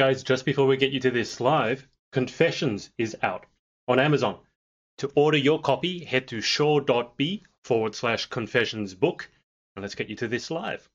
Guys, just before we get you to this live, Confessions is out on Amazon. To order your copy, head to shaw.b/confessionsbook, and let's get you to this live.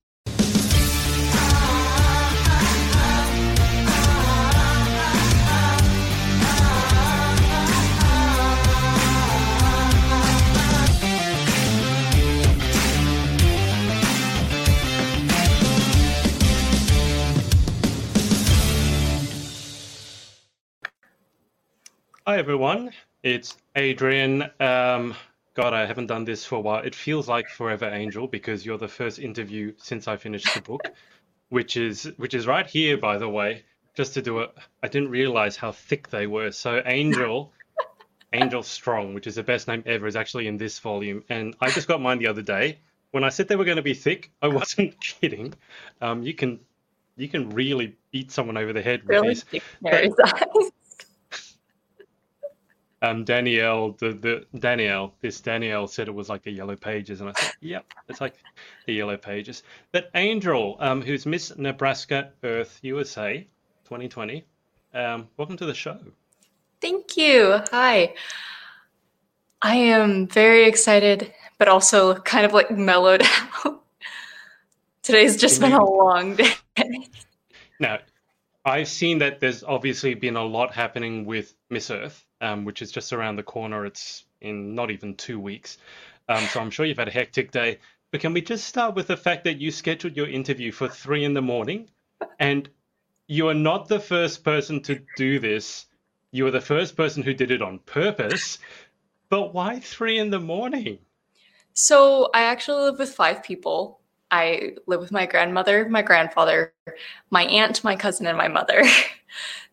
Hi everyone, it's Adrian. God, I haven't done this for a while. It feels like forever, Angel, because you're the first interview since I finished the book, which is right here, by the way. Just to do it, I didn't realize how thick they were. So Angel Strong, which is the best name ever, is actually in this volume. And I just got mine the other day. When I said they were going to be thick, I wasn't kidding. You can really beat someone over the head with really these. Danielle, Danielle said it was like the Yellow Pages, and I said, yep, it's like the Yellow Pages. But Angel, who's Miss Nebraska Earth USA 2020, welcome to the show. Thank you. Hi. I am very excited, but also kind of like mellowed out. Today's just been a long day. Now, I've seen that there's obviously been a lot happening with Miss Earth. Which is just around the corner. It's in not even 2 weeks. So I'm sure you've had a hectic day. But can we just start with the fact that you scheduled your interview for 3 a.m. and you are not the first person to do this. You are the first person who did it on purpose. But why 3 a.m? So I actually live with 5 people. I live with my grandmother, my grandfather, my aunt, my cousin, and my mother.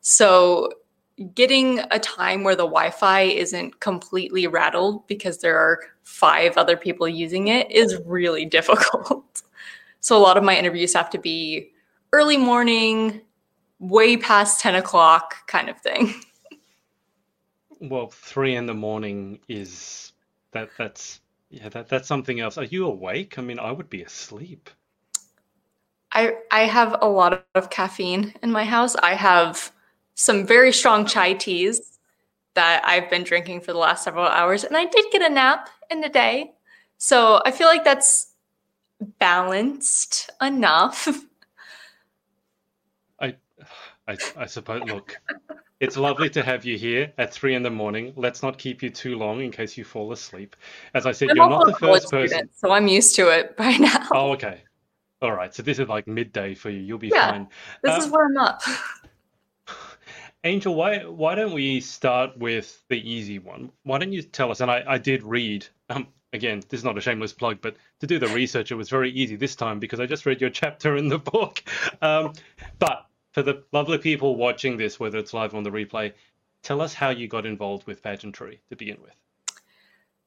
So getting a time where the Wi-Fi isn't completely rattled because there are 5 other people using it is really difficult. So a lot of my interviews have to be early morning, way past 10 o'clock kind of thing. Well, 3 a.m. is that's something else. Are you awake? I mean, I would be asleep. I have a lot of caffeine in my house. I have some very strong chai teas that I've been drinking for the last several hours. And I did get a nap in the day. So I feel like that's balanced enough. I suppose, look, it's lovely to have you here at 3 a.m. Let's not keep you too long in case you fall asleep. As I said, you're not the first person. So I'm used to it by now. Oh, okay. All right. So this is like midday for you. You'll be fine. This is where I'm up. Angel, why don't we start with the easy one? Why don't you tell us, and I did read, again, this is not a shameless plug, but to do the research, it was very easy this time because I just read your chapter in the book. But for the lovely people watching this, whether it's live on the replay, tell us how you got involved with pageantry to begin with.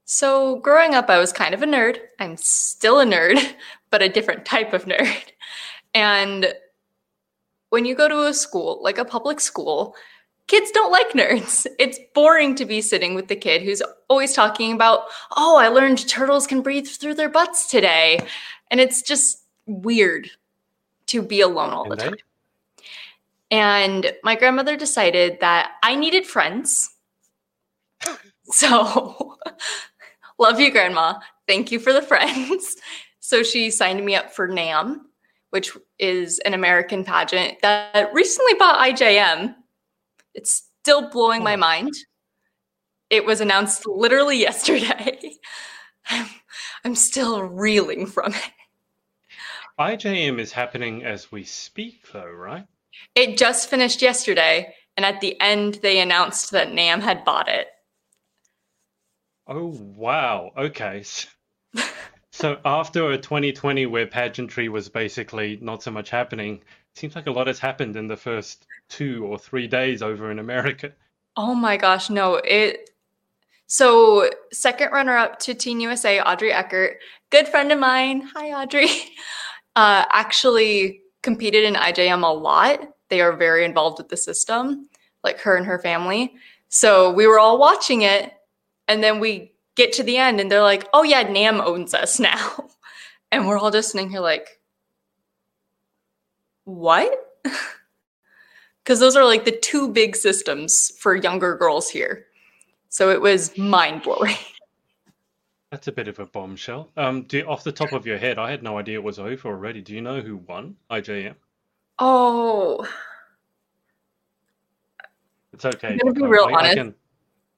So growing up, I was kind of a nerd. I'm still a nerd, but a different type of nerd. And when you go to a school, like a public school, kids don't like nerds. It's boring to be sitting with the kid who's always talking about, oh, I learned turtles can breathe through their butts today. And it's just weird to be alone all the time. And my grandmother decided that I needed friends. So love you, Grandma. Thank you for the friends. So she signed me up for NAM, which is an American pageant that recently bought IJM. It's still blowing my mind. It was announced literally yesterday. I'm still reeling from it. IJM is happening as we speak, though, right? It just finished yesterday, and at the end, they announced that NAM had bought it. Oh, wow. Okay. So after a 2020 where pageantry was basically not so much happening, it seems like a lot has happened in the first 2 or 3 days over in America. Oh my gosh, no. So second runner-up to Teen USA, Audrey Eckert, good friend of mine. Hi, Audrey. Actually competed in IJM a lot. They are very involved with the system, like her and her family. So we were all watching it, and then we get to the end and they're like, oh yeah, NAM owns us now. And we're all just sitting here like, what? because those are like the two big systems for younger girls here. So it was mind-blowing. That's a bit of a bombshell. Off the top of your head, I had no idea it was over already. Do you know who won IJM? Oh. It's okay. I'm going to be real honest.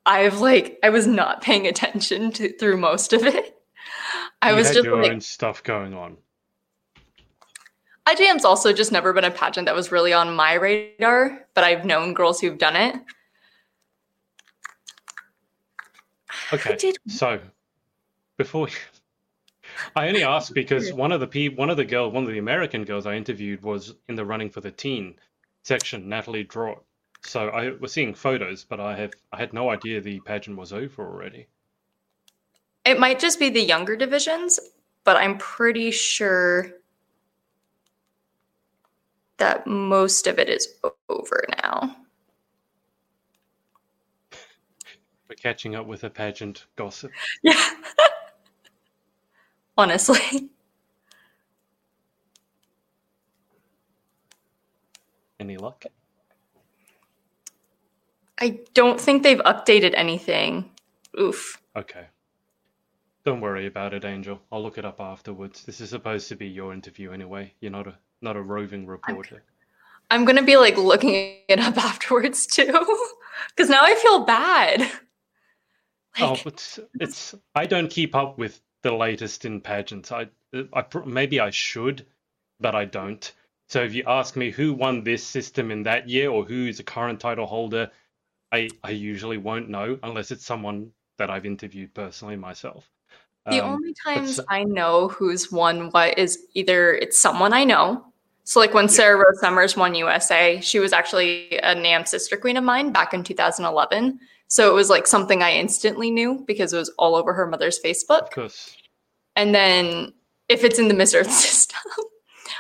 I was not paying attention through most of it. You had your own stuff going on. IJM's also just never been a pageant that was really on my radar, but I've known girls who've done it. Okay, so before I only asked because one of the American girls I interviewed was in the running for the teen section, Natalie Draw. So I was seeing photos, but I had no idea the pageant was over already. It might just be the younger divisions, but I'm pretty sure that most of it is over now. We're catching up with a pageant gossip. Yeah. Honestly. Any luck? I don't think they've updated anything. Oof. Okay. Don't worry about it, Angel. I'll look it up afterwards. This is supposed to be your interview anyway. You're not a roving reporter. I'm going to be like looking it up afterwards too, because now I feel bad. I don't keep up with the latest in pageants. Maybe I should, but I don't. So if you ask me who won this system in that year or who is a current title holder, I usually won't know unless it's someone that I've interviewed personally myself. The only times I know who's won what is either it's someone I know. So like when Sarah Rose Summers won USA, she was actually a NAM sister queen of mine back in 2011. So it was like something I instantly knew because it was all over her mother's Facebook. Of course. And then if it's in the Miss Earth system,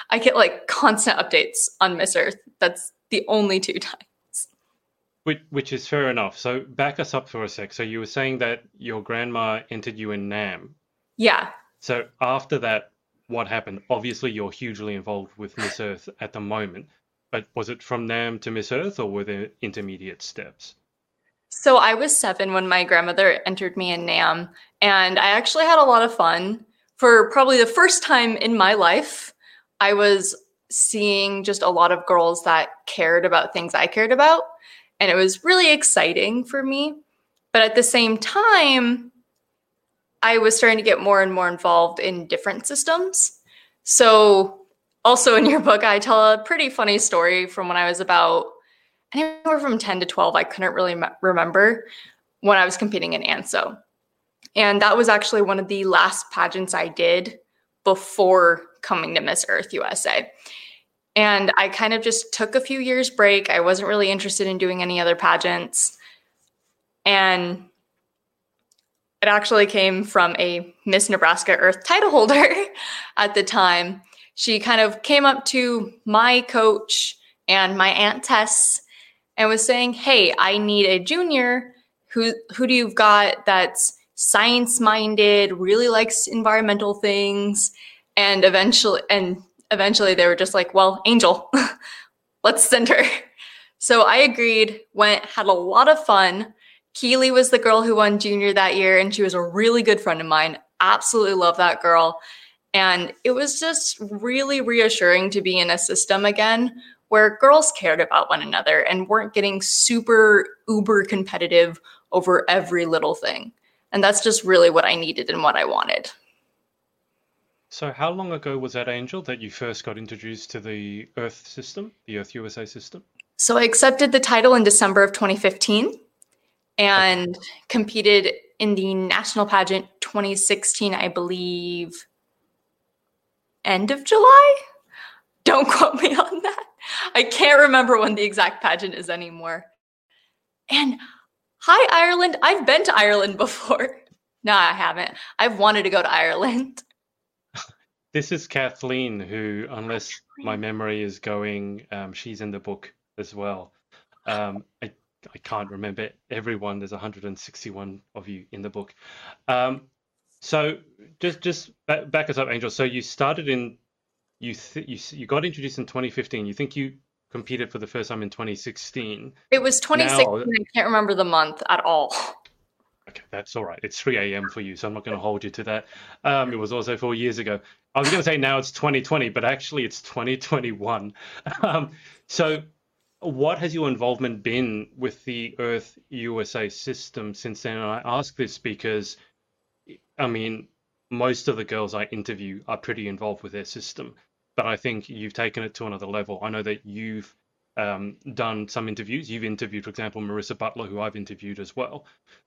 I get like constant updates on Miss Earth. That's the only two times. Which is fair enough. So back us up for a sec. So you were saying that your grandma entered you in NAM. Yeah. So after that, what happened? Obviously, you're hugely involved with Miss Earth at the moment, but was it from NAM to Miss Earth or were there intermediate steps? So I was 7 when my grandmother entered me in NAM, and I actually had a lot of fun. For probably the first time in my life, I was seeing just a lot of girls that cared about things I cared about. And it was really exciting for me. But at the same time, I was starting to get more and more involved in different systems. So also in your book, I tell a pretty funny story from when I was about anywhere from 10 to 12. I couldn't really remember when I was competing in ANSO. And that was actually one of the last pageants I did before coming to Miss Earth USA. And I kind of just took a few years break. I wasn't really interested in doing any other pageants. And it actually came from a Miss Nebraska Earth title holder at the time. She kind of came up to my coach and my Aunt Tess and was saying, hey, I need a junior. Who do you've got that's science-minded, really likes environmental things, Eventually, they were just like, well, Angel, let's send her. So I agreed, went, had a lot of fun. Keeley was the girl who won junior that year, and she was a really good friend of mine. Absolutely love that girl. And it was just really reassuring to be in a system again where girls cared about one another and weren't getting super uber competitive over every little thing. And that's just really what I needed and what I wanted. So how long ago was that, Angel, that you first got introduced to the Earth system, the Earth USA system? So I accepted the title in December of 2015 and competed in the national pageant 2016, I believe, end of July? Don't quote me on that. I can't remember when the exact pageant is anymore. And hi, Ireland. I've been to Ireland before. No, I haven't. I've wanted to go to Ireland. This is Kathleen, who, unless my memory is going, she's in the book as well. I can't remember everyone. There's 161 of you in the book. So just back us up, Angel. So you started you got introduced in 2015. You think you competed for the first time in 2016. It was 2016. Now, I can't remember the month at all. Okay, that's all right. It's 3 a.m. for you, so I'm not going to hold you to that. It was also 4 years ago. I was going to say now it's 2020, but actually it's 2021. So what has your involvement been with the Earth USA system since then? And I ask this because, I mean, most of the girls I interview are pretty involved with their system, but I think you've taken it to another level. I know that you've done some interviews. You've interviewed, for example, Marissa Butler, who I've interviewed as well.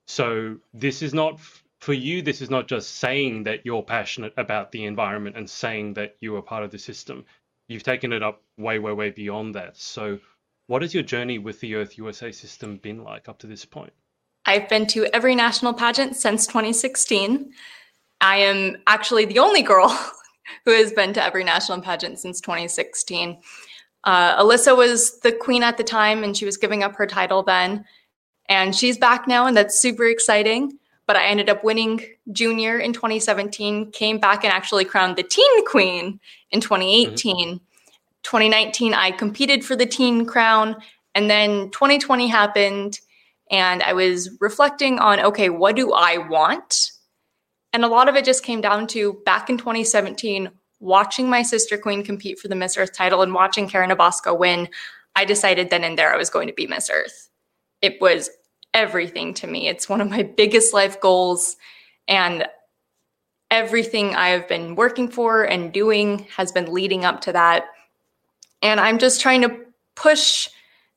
So this is not for you. This is not just saying that you're passionate about the environment and saying that you are part of the system. You've taken it up way, way, way beyond that. So what has your journey with the Earth USA system been like up to this point? I've been to every national pageant since 2016. I am actually the only girl who has been to every national pageant since 2016. Alyssa was the queen at the time, and she was giving up her title then. And she's back now, and that's super exciting. But I ended up winning junior in 2017, came back and actually crowned the teen queen in 2018. Mm-hmm. 2019, I competed for the teen crown. And then 2020 happened, and I was reflecting on, okay, what do I want? And a lot of it just came down to, back in 2017, watching my sister queen compete for the Miss Earth title and watching Karen Ibasco win, I decided then and there I was going to be Miss Earth. It was everything to me. It's one of my biggest life goals, and everything I've been working for and doing has been leading up to that. And I'm just trying to push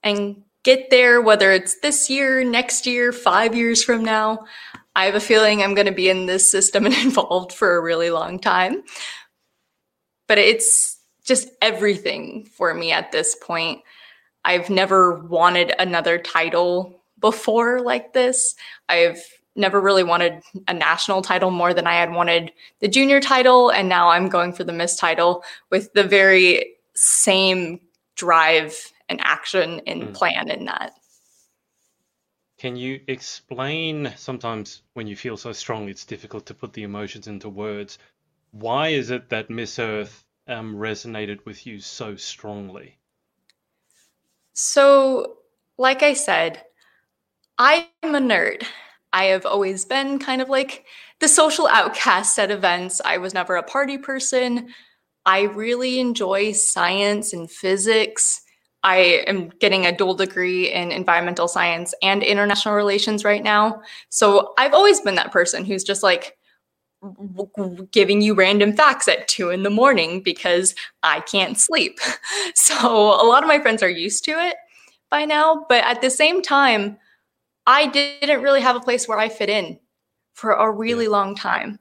and get there, whether it's this year, next year, 5 years from now. I have a feeling I'm going to be in this system and involved for a really long time. But it's just everything for me at this point. I've never wanted another title before like this. I've never really wanted a national title more than I had wanted the junior title. And now I'm going for the Miss title with the very same drive and action and plan in that. Can you explain, sometimes when you feel so strongly, it's difficult to put the emotions into words. Why is it that Miss Earth resonated with you so strongly? So, like I said, I'm a nerd. I have always been kind of like the social outcast at events. I was never a party person. I really enjoy science and physics. I am getting a dual degree in environmental science and international relations right now. So I've always been that person who's just like giving you random facts at 2 a.m. because I can't sleep. So a lot of my friends are used to it by now. But at the same time, I didn't really have a place where I fit in for a really long time.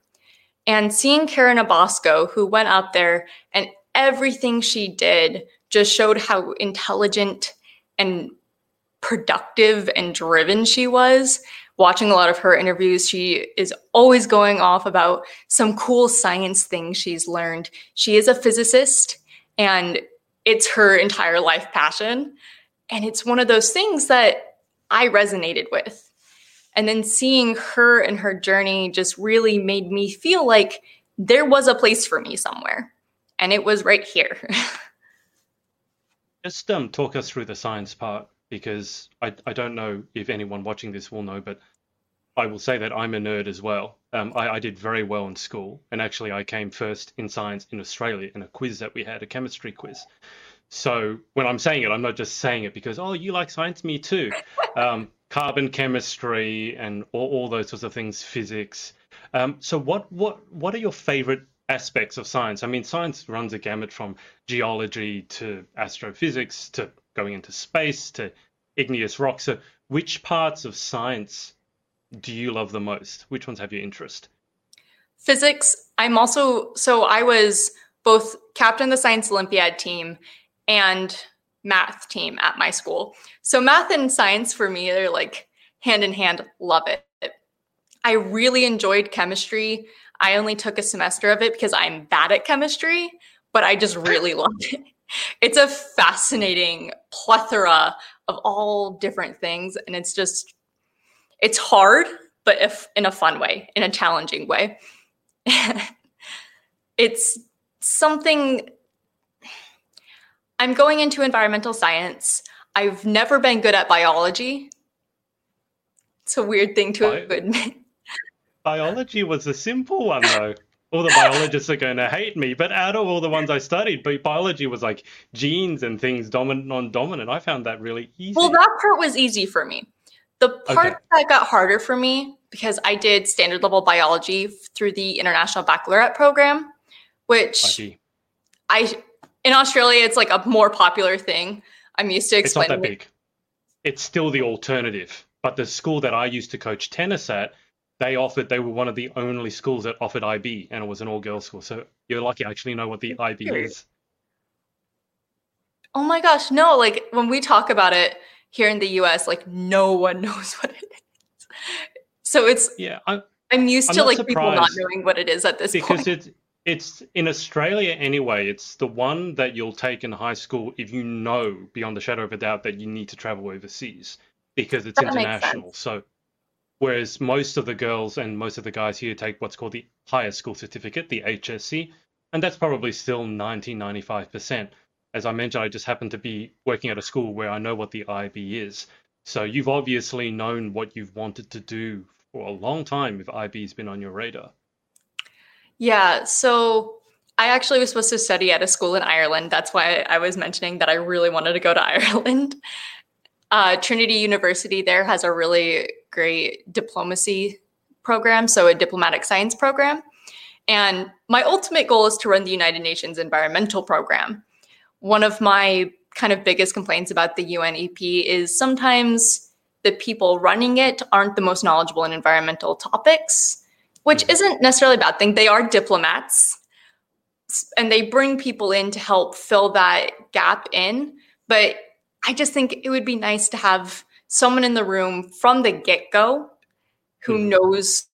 And seeing Karen Ibasco, who went up there, and everything she did just showed how intelligent and productive and driven she was. Watching a lot of her interviews, she is always going off about some cool science thing she's learned. She is a physicist, and it's her entire life passion. And it's one of those things that I resonated with. And then seeing her and her journey just really made me feel like there was a place for me somewhere. And it was right here. Just talk us through the science part, because I don't know if anyone watching this will know, but I will say that I'm a nerd as well. I did very well in school, and actually I came first in science in Australia in a quiz that we had, a chemistry quiz. So when I'm saying it, I'm not just saying it because, oh, you like science, me too. Carbon chemistry and all those sorts of things, physics. So what are your favorite aspects of science? I mean, science runs a gamut from geology to astrophysics to going into space to igneous rocks. So which parts of science do you love the most? Which ones have your interest? Physics. I was both captain of the Science Olympiad team and math team at my school. So math and science for me, they're like hand in hand, love it. I really enjoyed chemistry. I only took a semester of it because I'm bad at chemistry, but I just really loved it. It's a fascinating plethora of all different things. And it's just, it's hard, but in a fun way, in a challenging way. It's something, I'm going into environmental science. I've never been good at biology. It's a weird thing to admit. Biology was a simple one, though. All the biologists are going to hate me, but out of all the ones I studied, biology was like genes and things dominant, non-dominant. I found that really easy. Well, that part was easy for me. The part that got harder for me, because I did standard level biology through the International Baccalaureate program, which in Australia, it's like a more popular thing. I'm used to explaining. It's not that big. It's still the alternative. But the school that I used to coach tennis at, they were one of the only schools that offered IB, and it was an all-girls school. So you're lucky I actually know what the IB is. Oh my gosh, no, like when we talk about it here in the US, like no one knows what it is. So it's I'm used to like people not knowing what it is at this point. Because it's in Australia anyway, it's the one that you'll take in high school if you know beyond a shadow of a doubt that you need to travel overseas because it's international. So whereas most of the girls and most of the guys here take what's called the higher school certificate, the HSC, and that's probably still 90, 95%. As I mentioned, I just happen to be working at a school where I know what the IB is. So you've obviously known what you've wanted to do for a long time if IB's been on your radar. Yeah, so I actually was supposed to study at a school in Ireland. That's why I was mentioning that I really wanted to go to Ireland. Trinity University there has a really great diplomacy program, so a diplomatic science program. And my ultimate goal is to run the United Nations environmental program. One of my kind of biggest complaints about the UNEP is sometimes the people running it aren't the most knowledgeable in environmental topics, which isn't necessarily a bad thing. They are diplomats, and they bring people in to help fill that gap in. But I just think it would be nice to have someone in the room from the get-go who knows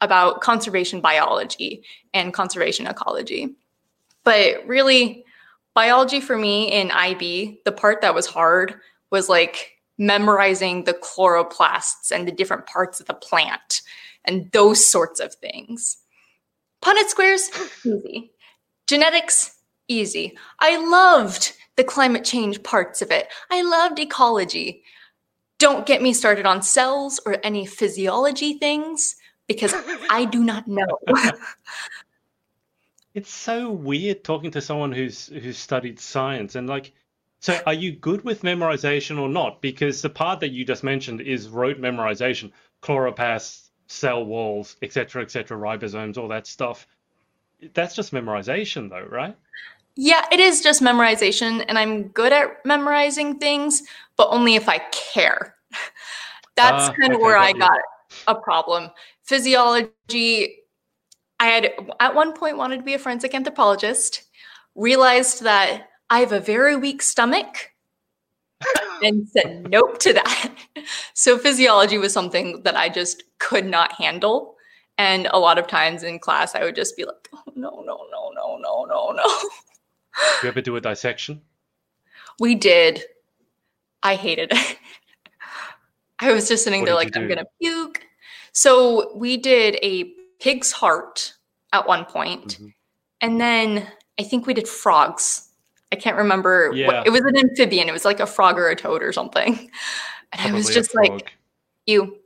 about conservation biology and conservation ecology. But really, biology for me in IB, the part that was hard was like memorizing the chloroplasts and the different parts of the plant and those sorts of things. Punnett squares, easy. Genetics, easy. I loved the climate change parts of it. I loved ecology. Don't get me started on cells or any physiology things because I do not know. It's so weird talking to someone who's studied science and like, so are you good with memorization or not? Because the part that you just mentioned is rote memorization, chloroplasts, cell walls, et cetera, ribosomes, all that stuff. That's just memorization though, right? Yeah, it is just memorization, and I'm good at memorizing things, but only if I care. That's kind of where I got a problem. Physiology, I had at one point wanted to be a forensic anthropologist, realized that I have a very weak stomach, and said nope to that. So physiology was something that I just could not handle. And a lot of times in class, I would just be like, oh, no. You ever do a dissection? We did. I hated it. I was just sitting there like, I'm going to puke. So we did a pig's heart at one point. Mm-hmm. And then I think we did frogs. I can't remember. Yeah. It was an amphibian. It was like a frog or a toad or something. And probably I was just like, ew.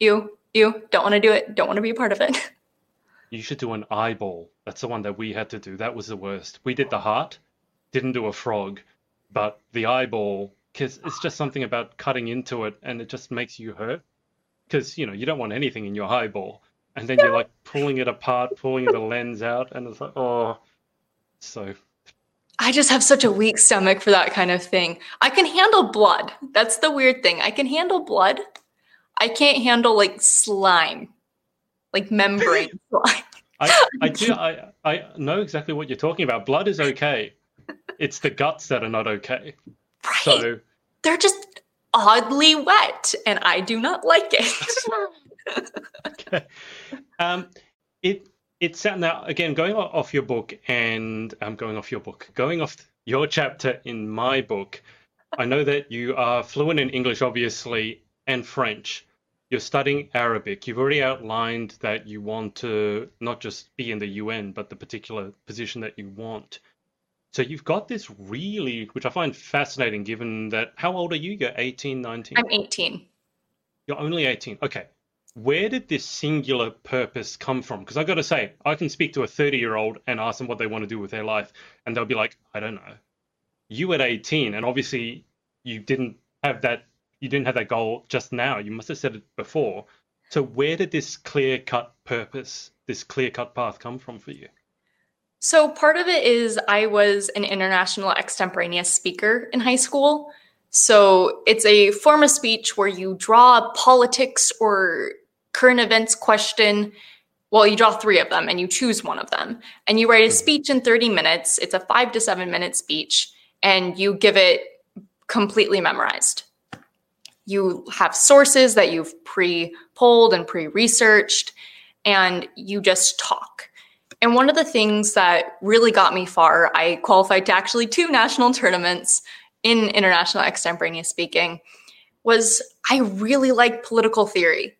Don't want to do it. Don't want to be a part of it. You should do an eyeball. That's the one that we had to do. That was the worst. We did the heart, didn't do a frog, but the eyeball, because it's just something about cutting into it and it just makes you hurt because, you know, you don't want anything in your eyeball. And then you're like pulling it apart, pulling the lens out, and it's like, oh. So I just have such a weak stomach for that kind of thing. I can handle blood. That's the weird thing. I can handle blood. I can't handle like slime, like membrane slime. I know exactly what you're talking about. Blood is okay. It's the guts that are not okay. Right. So they're just oddly wet, and I do not like it. Okay. Now again going off your chapter in my book. I know that you are fluent in English, obviously, and French. You're studying Arabic. You've already outlined that you want to not just be in the UN, but the particular position that you want. So you've got this really, which I find fascinating given that, how old are you? You're 18, 19? I'm 18. You're only 18. Okay. Where did this singular purpose come from? Because I've got to say, I can speak to a 30-year-old and ask them what they want to do with their life, and they'll be like, I don't know. You at 18, and obviously you didn't have that goal just now. You must have said it before. So where did this clear-cut purpose, this clear-cut path come from for you? So part of it is I was an international extemporaneous speaker in high school. So it's a form of speech where you draw a politics or current events question. Well, you draw three of them and you choose one of them. And you write a speech in 30 minutes. It's a 5 to 7 minute speech. And you give it completely memorized. You have sources that you've pre-polled and pre-researched. And you just talk. And one of the things that really got me far, I qualified to actually 2 national tournaments in international extemporaneous speaking, was I really liked political theory.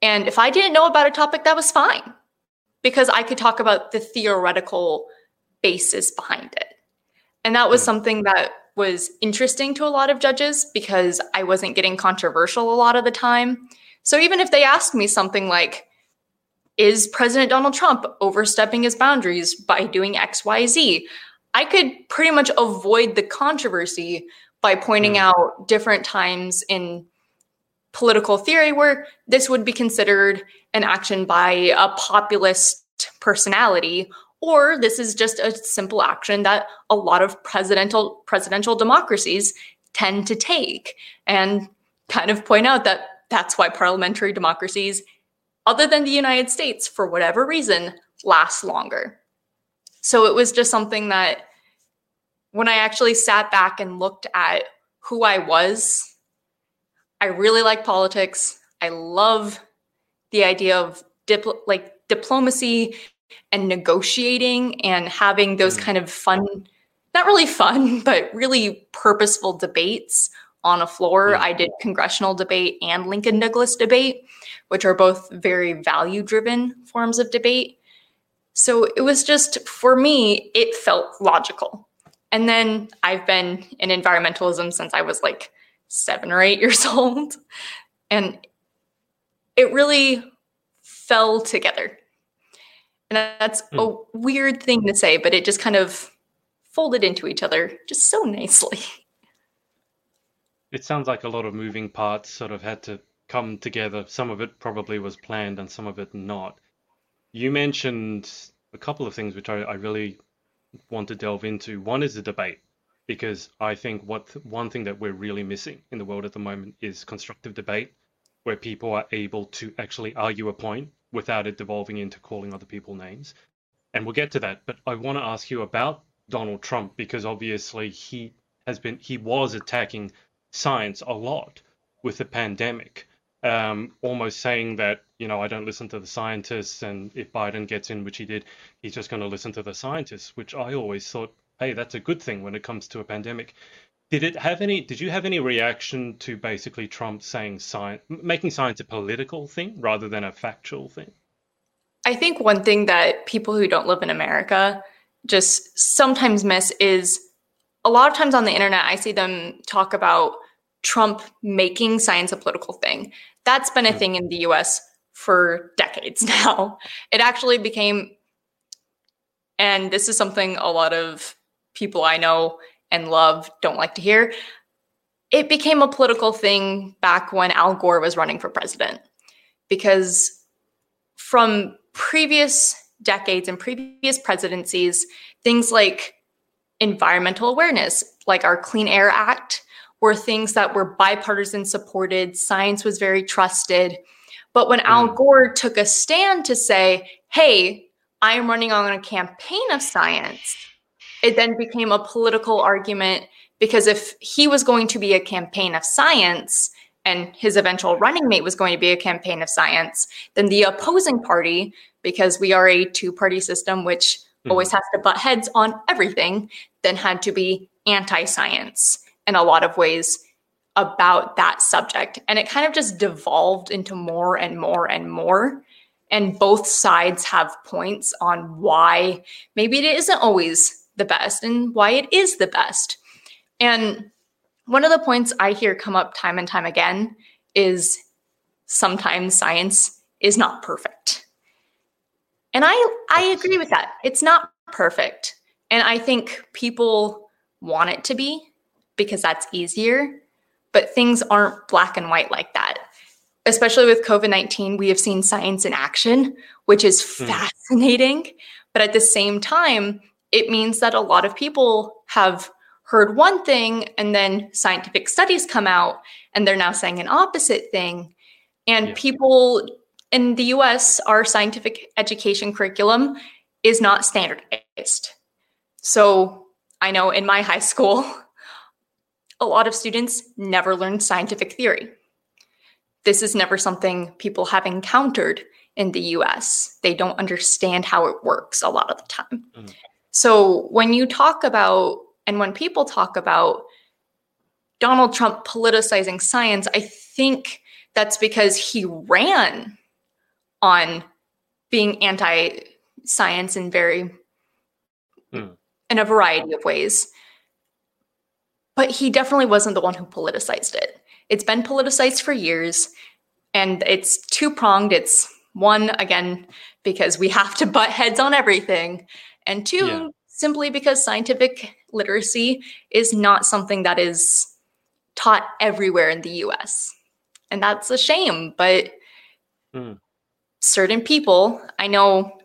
And if I didn't know about a topic, that was fine, because I could talk about the theoretical basis behind it. And that was something that was interesting to a lot of judges because I wasn't getting controversial a lot of the time. So even if they asked me something like, is President Donald Trump overstepping his boundaries by doing X, Y, Z? I could pretty much avoid the controversy by pointing out different times in political theory where this would be considered an action by a populist personality, or this is just a simple action that a lot of presidential democracies tend to take, and kind of point out that that's why parliamentary democracies, other than the United States, for whatever reason, lasts longer. So it was just something that when I actually sat back and looked at who I was, I really like politics. I love the idea of diplomacy and negotiating and having those kind of fun, not really fun, but really purposeful debates on a floor. I did congressional debate and Lincoln Douglas debate, which are both very value-driven forms of debate. So it was just, for me, it felt logical. And then I've been in environmentalism since I was like 7 or 8 years old. And it really fell together. And that's a weird thing to say, but it just kind of folded into each other just so nicely. It sounds like a lot of moving parts sort of had to come together. Some of it probably was planned and some of it not. You mentioned a couple of things which I really want to delve into. One is the debate, because I think one thing that we're really missing in the world at the moment is constructive debate, where people are able to actually argue a point without it devolving into calling other people names. And we'll get to that. But I want to ask you about Donald Trump, because obviously he was attacking science a lot with the pandemic, almost saying that, you know, I don't listen to the scientists, and if Biden gets in, which he did, he's just going to listen to the scientists, which I always thought, hey, that's a good thing when it comes to a pandemic. Did you have any reaction to basically Trump saying science, making science a political thing rather than a factual thing? I think one thing that people who don't live in America just sometimes miss is, a lot of times on the internet, I see them talk about Trump making science a political thing. That's been a thing in the US for decades now. It actually became, and this is something a lot of people I know and love don't like to hear, it became a political thing back when Al Gore was running for president. Because from previous decades and previous presidencies, things like environmental awareness, like our Clean Air Act, were things that were bipartisan supported. Science was very trusted. But when Al Gore took a stand to say, hey, I am running on a campaign of science, it then became a political argument, because if he was going to be a campaign of science and his eventual running mate was going to be a campaign of science, then the opposing party, because we are a two-party system, which always has to butt heads on everything, then had to be anti-science in a lot of ways about that subject. And it kind of just devolved into more and more and more. And both sides have points on why maybe it isn't always the best and why it is the best. And one of the points I hear come up time and time again is sometimes science is not perfect. And I agree with that. It's not perfect. And I think people want it to be because that's easier, but things aren't black and white like that. Especially with COVID-19, we have seen science in action, which is fascinating. But at the same time, it means that a lot of people have heard one thing and then scientific studies come out and they're now saying an opposite thing. And people in the US, our scientific education curriculum is not standardized. So I know in my high school, a lot of students never learned scientific theory. This is never something people have encountered in the US. They don't understand how it works a lot of the time. Mm-hmm. So when you talk about, and when people talk about Donald Trump politicizing science, I think that's because he ran on being anti-science in a variety of ways. But he definitely wasn't the one who politicized it. It's been politicized for years, and it's two-pronged. It's one, again, because we have to butt heads on everything, and two, simply because scientific literacy is not something that is taught everywhere in the U.S., and that's a shame, but certain people, I know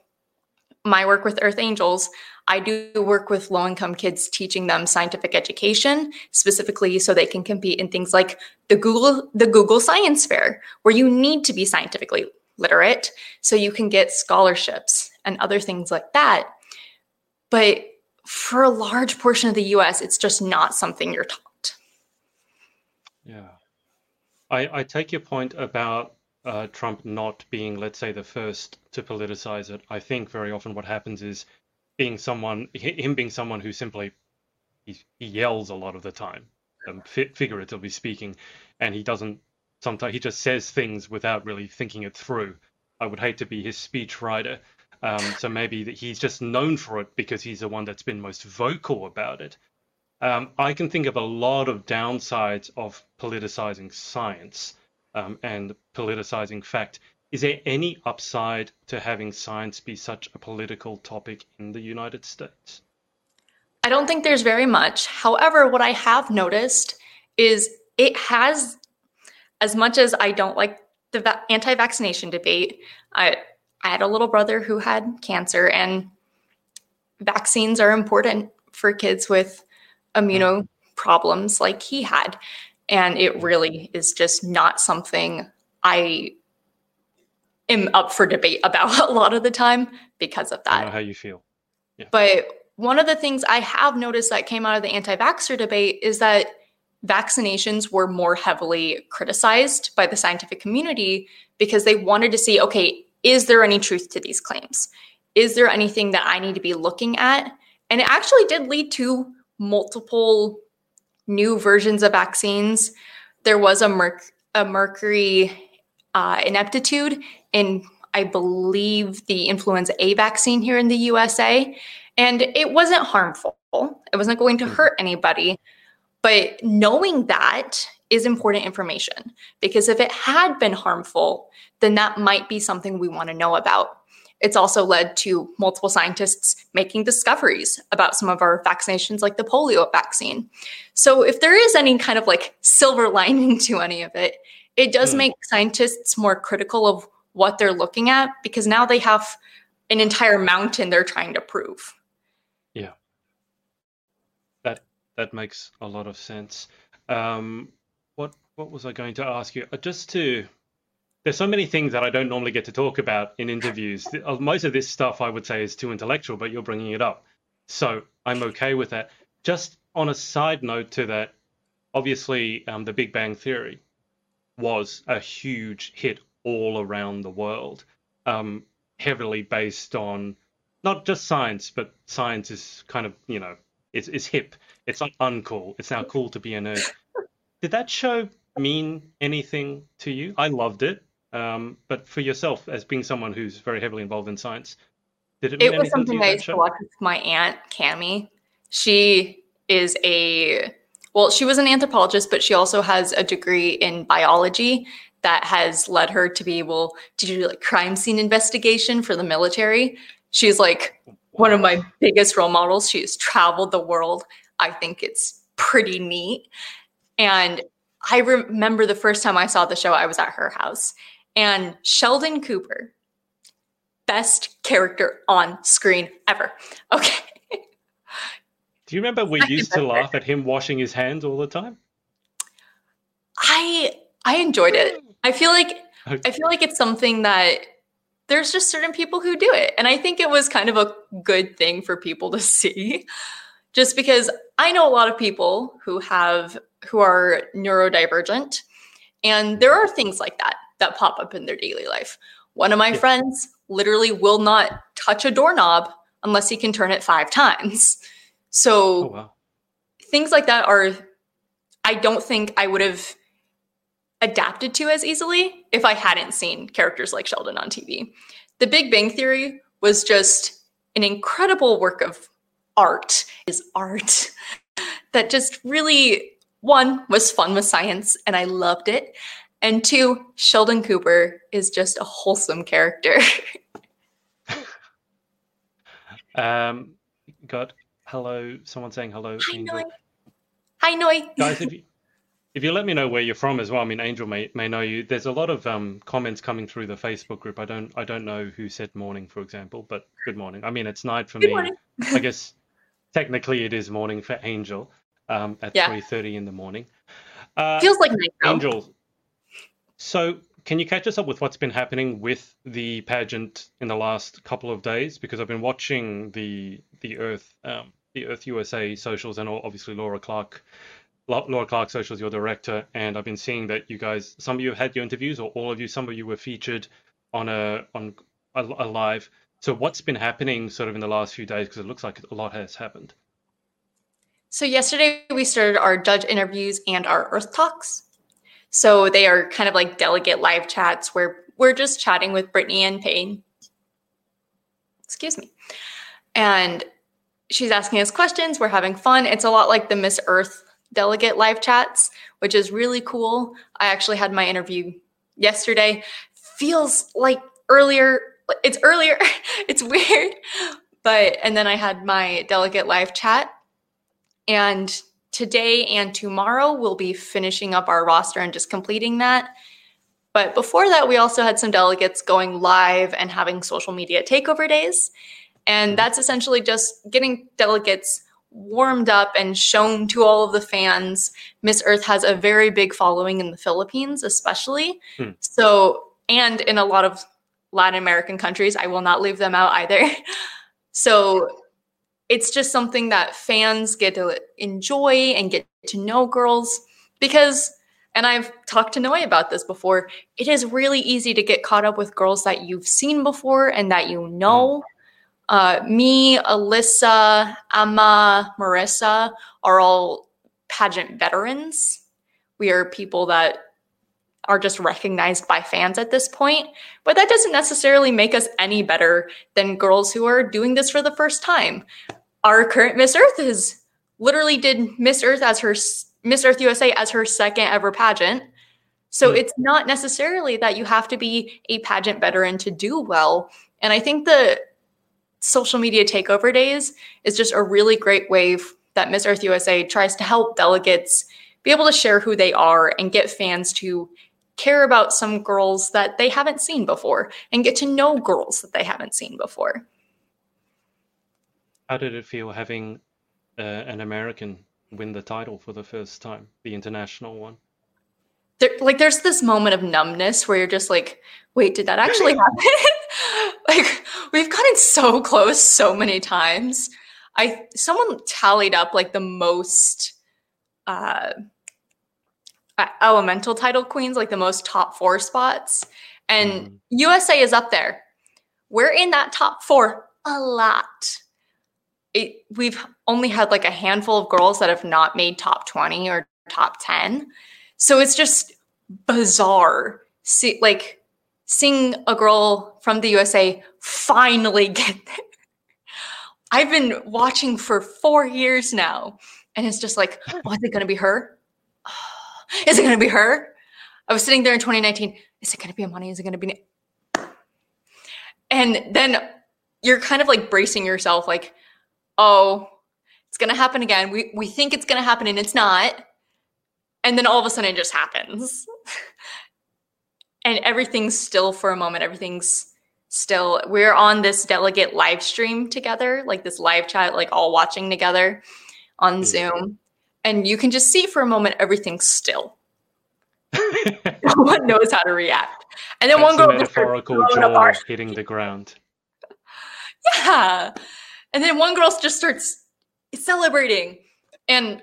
my work with Earth Angels, I do work with low-income kids, teaching them scientific education specifically so they can compete in things like the Google Science Fair, where you need to be scientifically literate so you can get scholarships and other things like that. But for a large portion of the U.S., it's just not something you're taught. Yeah. I take your point about Trump not being, let's say, the first to politicize it. I think very often what happens is him being someone who simply he yells a lot of the time, figuratively speaking, and sometimes he just says things without really thinking it through. I would hate to be his speech writer. So maybe that he's just known for it because he's the one that's been most vocal about it. I can think of a lot of downsides of politicizing science and politicizing fact. Is there any upside to having science be such a political topic in the United States? I don't think there's very much. However, what I have noticed is it has, as much as I don't like the anti-vaccination debate, I had a little brother who had cancer, and vaccines are important for kids with immuno problems like he had. And it really is just not something I am up for debate about a lot of the time because of that. I know how you feel. Yeah. But one of the things I have noticed that came out of the anti-vaxxer debate is that vaccinations were more heavily criticized by the scientific community because they wanted to see, okay, is there any truth to these claims? Is there anything that I need to be looking at? And it actually did lead to multiple new versions of vaccines. There was a mercury ineptitude in, I believe, the influenza A vaccine here in the USA. And it wasn't harmful. It wasn't going to hurt anybody. But knowing that is important information, because if it had been harmful, then that might be something we want to know about. It's also led to multiple scientists making discoveries about some of our vaccinations, like the polio vaccine. So if there is any kind of like silver lining to any of it, it does make scientists more critical of what they're looking at, because now they have an entire mountain they're trying to prove. Yeah. That makes a lot of sense. What was I going to ask you? There's so many things that I don't normally get to talk about in interviews. Most of this stuff I would say is too intellectual, but you're bringing it up, so I'm okay with that. Just on a side note to that, obviously, The Big Bang Theory was a huge hit all around the world, heavily based on not just science, but science is kind of, it's hip. It's not uncool. It's now cool to be a nerd. Did that show mean anything to you? I loved it. But for yourself, as being someone who's very heavily involved in science, did it mean anything to you? It was something I used to watch with my aunt, Cammie, She is she was an anthropologist, but she also has a degree in biology that has led her to be able to do like crime scene investigation for the military. She's like one of my biggest role models. She has traveled the world. I think it's pretty neat. And I remember the first time I saw the show, I was at her house. And Sheldon Cooper, best character on screen ever. Okay. Do you remember we used to laugh at him washing his hands all the time? I enjoyed it. I feel like it's something that there's just certain people who do it. And I think it was kind of a good thing for people to see, just because I know a lot of people who are neurodivergent, and there are things like that pop up in their daily life. One of my friends literally will not touch a doorknob unless he can turn it 5 times. So things like that I don't think I would have adapted to as easily if I hadn't seen characters like Sheldon on TV. The Big Bang Theory was just an incredible work of art that just really, one, was fun with science, and I loved it. And two, Sheldon Cooper is just a wholesome character. Got hello. Someone saying hello. Hi, Angel. Noy. Hi, Noy. Guys, if you let me know where you're from as well, I mean, Angel may know you. There's a lot of comments coming through the Facebook group. I don't know who said morning, for example, but good morning. I mean, it's night for me. I guess technically it is morning for Angel at 3:30 in the morning. Feels like night now. Angel, so can you catch us up with what's been happening with the pageant in the last couple of days? Because I've been watching the Earth USA socials, and obviously Laura Clark socials, your director, and I've been seeing that you guys, some of you had your interviews, or all of you, some of you were featured on a live. So what's been happening sort of in the last few days? Because it looks like a lot has happened. So yesterday we started our judge interviews and our Earth Talks. So they are kind of like delegate live chats where we're just chatting with Brittany and Payne. Excuse me. And she's asking us questions. We're having fun. It's a lot like the Miss Earth delegate live chats, which is really cool. I actually had my interview yesterday. Feels like earlier. It's weird. And then I had my delegate live chat. And today and tomorrow we'll be finishing up our roster and just completing that. But before that, we also had some delegates going live and having social media takeover days. And that's essentially just getting delegates warmed up and shown to all of the fans. Miss Earth has a very big following in the Philippines, especially. So, and in a lot of Latin American countries, I will not leave them out either. So it's just something that fans get to enjoy and get to know girls, because, and I've talked to Noy about this before, it is really easy to get caught up with girls that you've seen before and that you know. Me, Alyssa, Emma, Marissa are all pageant veterans. We are people that are just recognized by fans at this point. But that doesn't necessarily make us any better than girls who are doing this for the first time. Our current Miss Earth did Miss Earth USA as her second ever pageant. So it's not necessarily that you have to be a pageant veteran to do well. And I think the social media takeover days is just a really great way that Miss Earth USA tries to help delegates be able to share who they are and get fans to care about some girls that they haven't seen before and get to know girls that they haven't seen before. How did it feel having an American win the title for the first time, the international one? There's this moment of numbness where you're just like, wait, did that actually happen? Like, we've gotten so close so many times. Someone tallied up like the most elemental title queens, like the most top 4 spots. And USA is up there. We're in that top 4 a lot. We've only had like a handful of girls that have not made top 20 or top 10. So it's just bizarre. Seeing a girl from the USA finally get there. I've been watching for 4 years now. And it's just like, well, is it going to be her? Is it going to be her? I was sitting there in 2019. Is it going to be Imani? Is it going to be? And then you're kind of like bracing yourself like, oh, it's going to happen again. We think it's going to happen and it's not. And then all of a sudden it just happens. And everything's still for a moment. Everything's still. We're on this delegate live stream together, like this live chat, like all watching together on Zoom. And you can just see for a moment, everything's still. No one knows how to react. And then that's one girl metaphorical jaw hitting the ground. Yeah. And then one girl just starts celebrating. And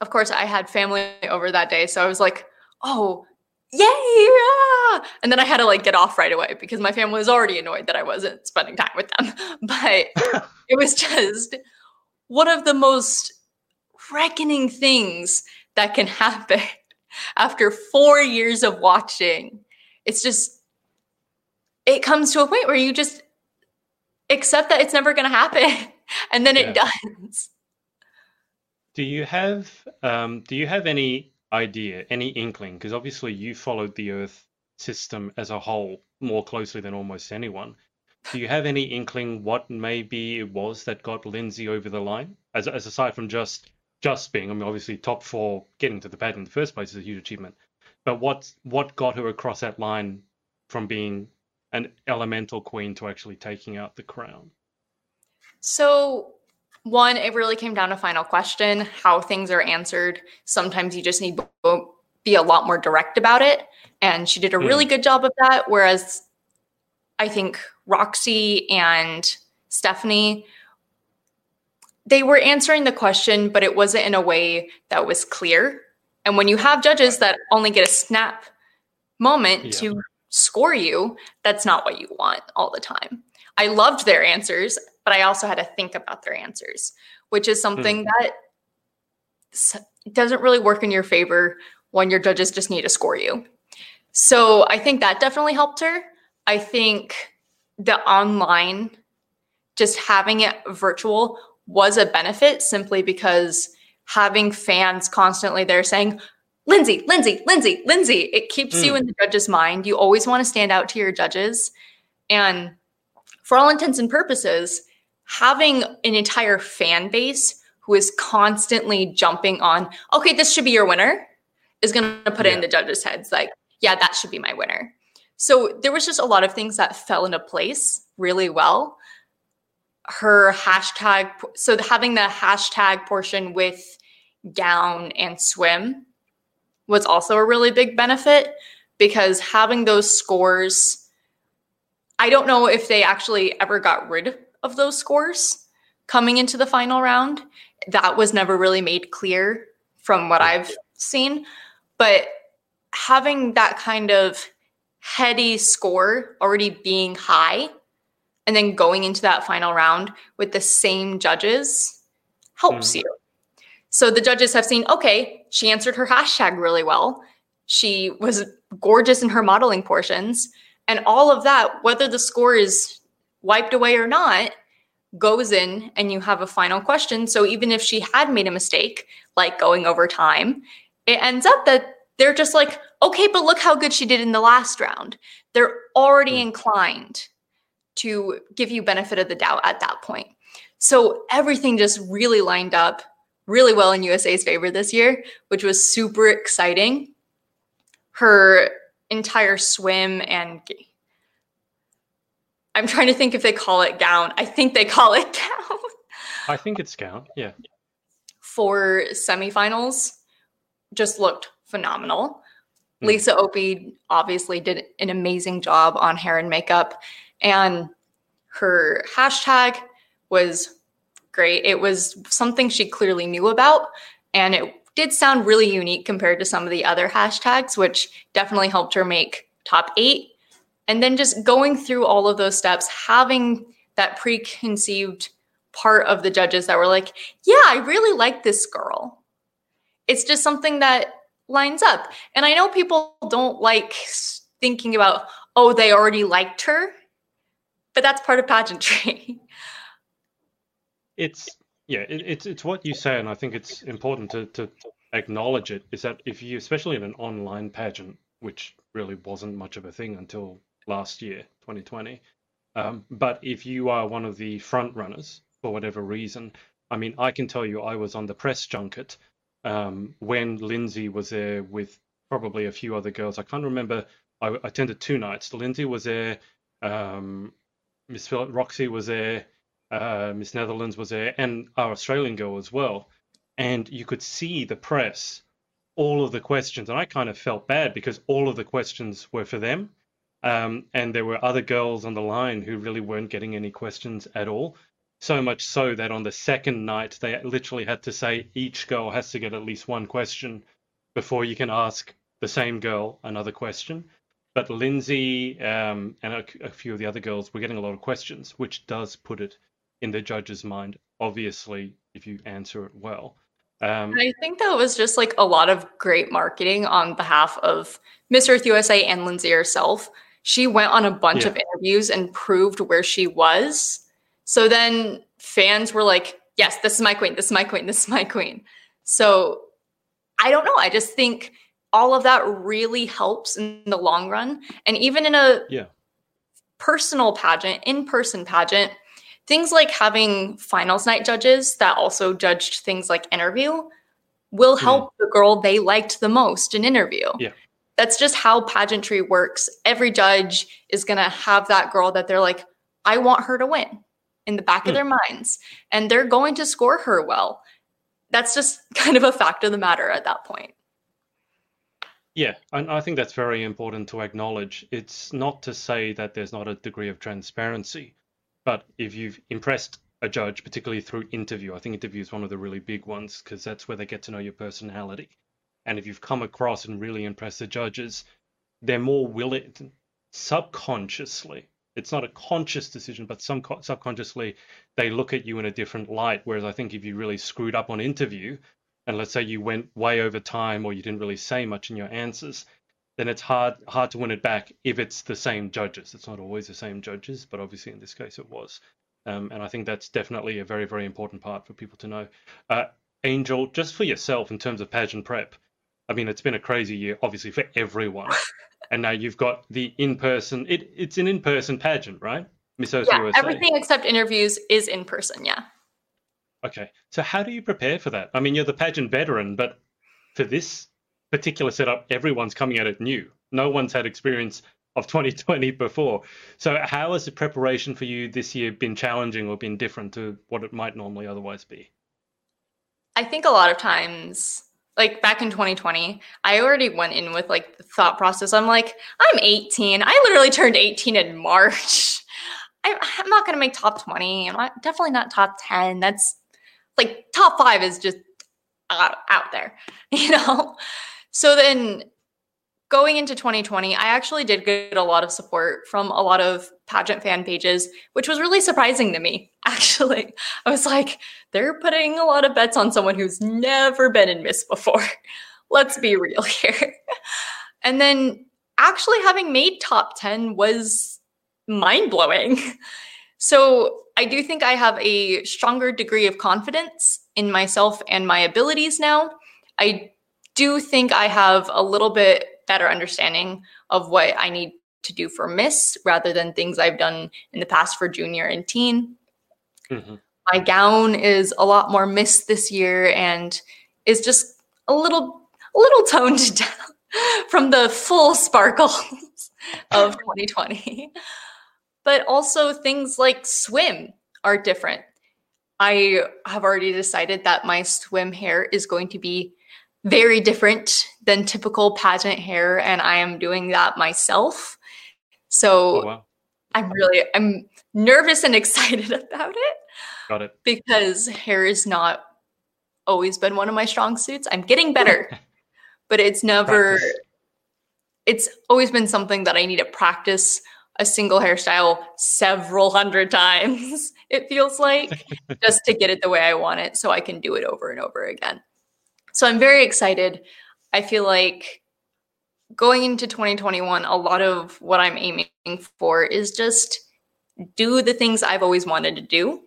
of course, I had family over that day. So I was like, oh, yay. Yeah! And then I had to like get off right away because my family was already annoyed that I wasn't spending time with them. But it was just one of the most reckoning things that can happen after 4 years of watching. It's just, it comes to a point where you just accept that it's never going to happen. And then it does. Do you have any idea, any inkling? Because obviously you followed the Earth system as a whole more closely than almost anyone. Do you have any inkling what maybe it was that got Lindsay over the line? As aside from just being, I mean, obviously top four, getting to the pageant in the first place is a huge achievement. But what got her across that line from being an elemental queen to actually taking out the crown? So one, it really came down to final question, how things are answered. Sometimes you just need to be a lot more direct about it. And she did a really good job of that. Whereas I think Roxy and Stephanie, they were answering the question, but it wasn't in a way that was clear. And when you have judges that only get a snap moment to score you, that's not what you want all the time. I loved their answers, but I also had to think about their answers, which is something that doesn't really work in your favor when your judges just need to score you. So I think that definitely helped her. I think the online, just having it virtual was a benefit simply because having fans constantly there saying, Lindsay, Lindsay, Lindsay, Lindsay, it keeps you in the judge's mind. You always want to stand out to your judges. And for all intents and purposes, having an entire fan base who is constantly jumping on, okay, this should be your winner, is going to put it in the judges' heads. Like, yeah, that should be my winner. So there was just a lot of things that fell into place really well. Her hashtag, so having the hashtag portion with gown and swim was also a really big benefit because having those scores, I don't know if they actually ever got rid of those scores coming into the final round. That was never really made clear from what I've seen. But having that kind of heady score already being high and then going into that final round with the same judges helps you. So the judges have seen, okay, she answered her hashtag really well. She was gorgeous in her modeling portions. And all of that, whether the score is wiped away or not, goes in and you have a final question. So even if she had made a mistake, like going over time, it ends up that they're just like, okay, but look how good she did in the last round. They're already inclined to give you benefit of the doubt at that point. So everything just really lined up really well in USA's favor this year, which was super exciting. Her entire swim and I'm trying to think if they call it gown. I think they call it gown. I think it's gown, yeah. For semifinals, just looked phenomenal. Lisa Opie obviously did an amazing job on hair and makeup, and her hashtag was great. It was something she clearly knew about, and it did sound really unique compared to some of the other hashtags, which definitely helped her make top 8. And then just going through all of those steps, having that preconceived part of the judges that were like, yeah, I really like this girl. It's just something that lines up. And I know people don't like thinking about, oh, they already liked her, but that's part of pageantry. It's what you say, and I think it's important to acknowledge it, is that if you, especially in an online pageant, which really wasn't much of a thing until last year, 2020, but if you are one of the front runners for whatever reason, I mean, I can tell you I was on the press junket when Lindsay was there with probably a few other girls. I can't remember. I attended two nights. Lindsay was there. Miss Roxy was there. Miss Netherlands was there, and our Australian girl as well. And you could see the press, all of the questions. And I kind of felt bad because all of the questions were for them. And there were other girls on the line who really weren't getting any questions at all. So much so that on the second night, they literally had to say each girl has to get at least one question before you can ask the same girl another question. But Lindsay and a few of the other girls were getting a lot of questions, which does put it in the judge's mind, obviously, if you answer it well. I think that was just like a lot of great marketing on behalf of Miss Earth USA and Lindsay herself. She went on a bunch of interviews and proved where she was. So then fans were like, yes, this is my queen, this is my queen, this is my queen. So I don't know. I just think all of that really helps in the long run. And even in a personal pageant, in-person pageant, things like having finals night judges that also judged things like interview will help the girl they liked the most in interview. Yeah. That's just how pageantry works. Every judge is going to have that girl that they're like, I want her to win in the back of their minds. And they're going to score her well. That's just kind of a fact of the matter at that point. Yeah, and I think that's very important to acknowledge. It's not to say that there's not a degree of transparency, but if you've impressed a judge, particularly through interview, I think interview is one of the really big ones because that's where they get to know your personality. And if you've come across and really impressed the judges, they're more willing, subconsciously, it's not a conscious decision, but subconsciously, they look at you in a different light. Whereas I think if you really screwed up on interview, and let's say you went way over time or you didn't really say much in your answers, then it's hard to win it back if it's the same judges. It's not always the same judges, but obviously in this case it was. And I think that's definitely a very, very important part for people to know. Angel, just for yourself in terms of pageant prep, I mean, it's been a crazy year, obviously, for everyone. And now you've got the in-person, it's an in-person pageant, right? Miss Earth USA. Everything except interviews is in person, Okay, so how do you prepare for that? I mean, you're the pageant veteran, but for this particular setup, everyone's coming at it new. No one's had experience of 2020 before. So how has the preparation for you this year been challenging or been different to what it might normally otherwise be? I think a lot of times, like back in 2020, I already went in with like the thought process. I'm like, I'm 18. I literally turned 18 in March. I'm not going to make top 20. I'm definitely not top 10. That's like top 5 is just out there, you know? So then going into 2020, I actually did get a lot of support from a lot of pageant fan pages, which was really surprising to me, actually. I was like, they're putting a lot of bets on someone who's never been in Miss before. Let's be real here. And then actually having made top 10 was mind-blowing. So I do think I have a stronger degree of confidence in myself and my abilities now. I do think I have a little bit better understanding of what I need to do for Miss rather than things I've done in the past for junior and teen. Mm-hmm. My gown is a lot more Miss this year and is just a little toned down from the full sparkles of 2020. But also things like swim are different. I have already decided that my swim hair is going to be very different than typical pageant hair, and I am doing that myself. So I'm nervous and excited about it. Got it. Because hair has not always been one of my strong suits. I'm getting better, but it's always been something that I need to practice a single hairstyle several hundred times, it feels like, just to get it the way I want it so I can do it over and over again. So I'm very excited. I feel like going into 2021, a lot of what I'm aiming for is just do the things I've always wanted to do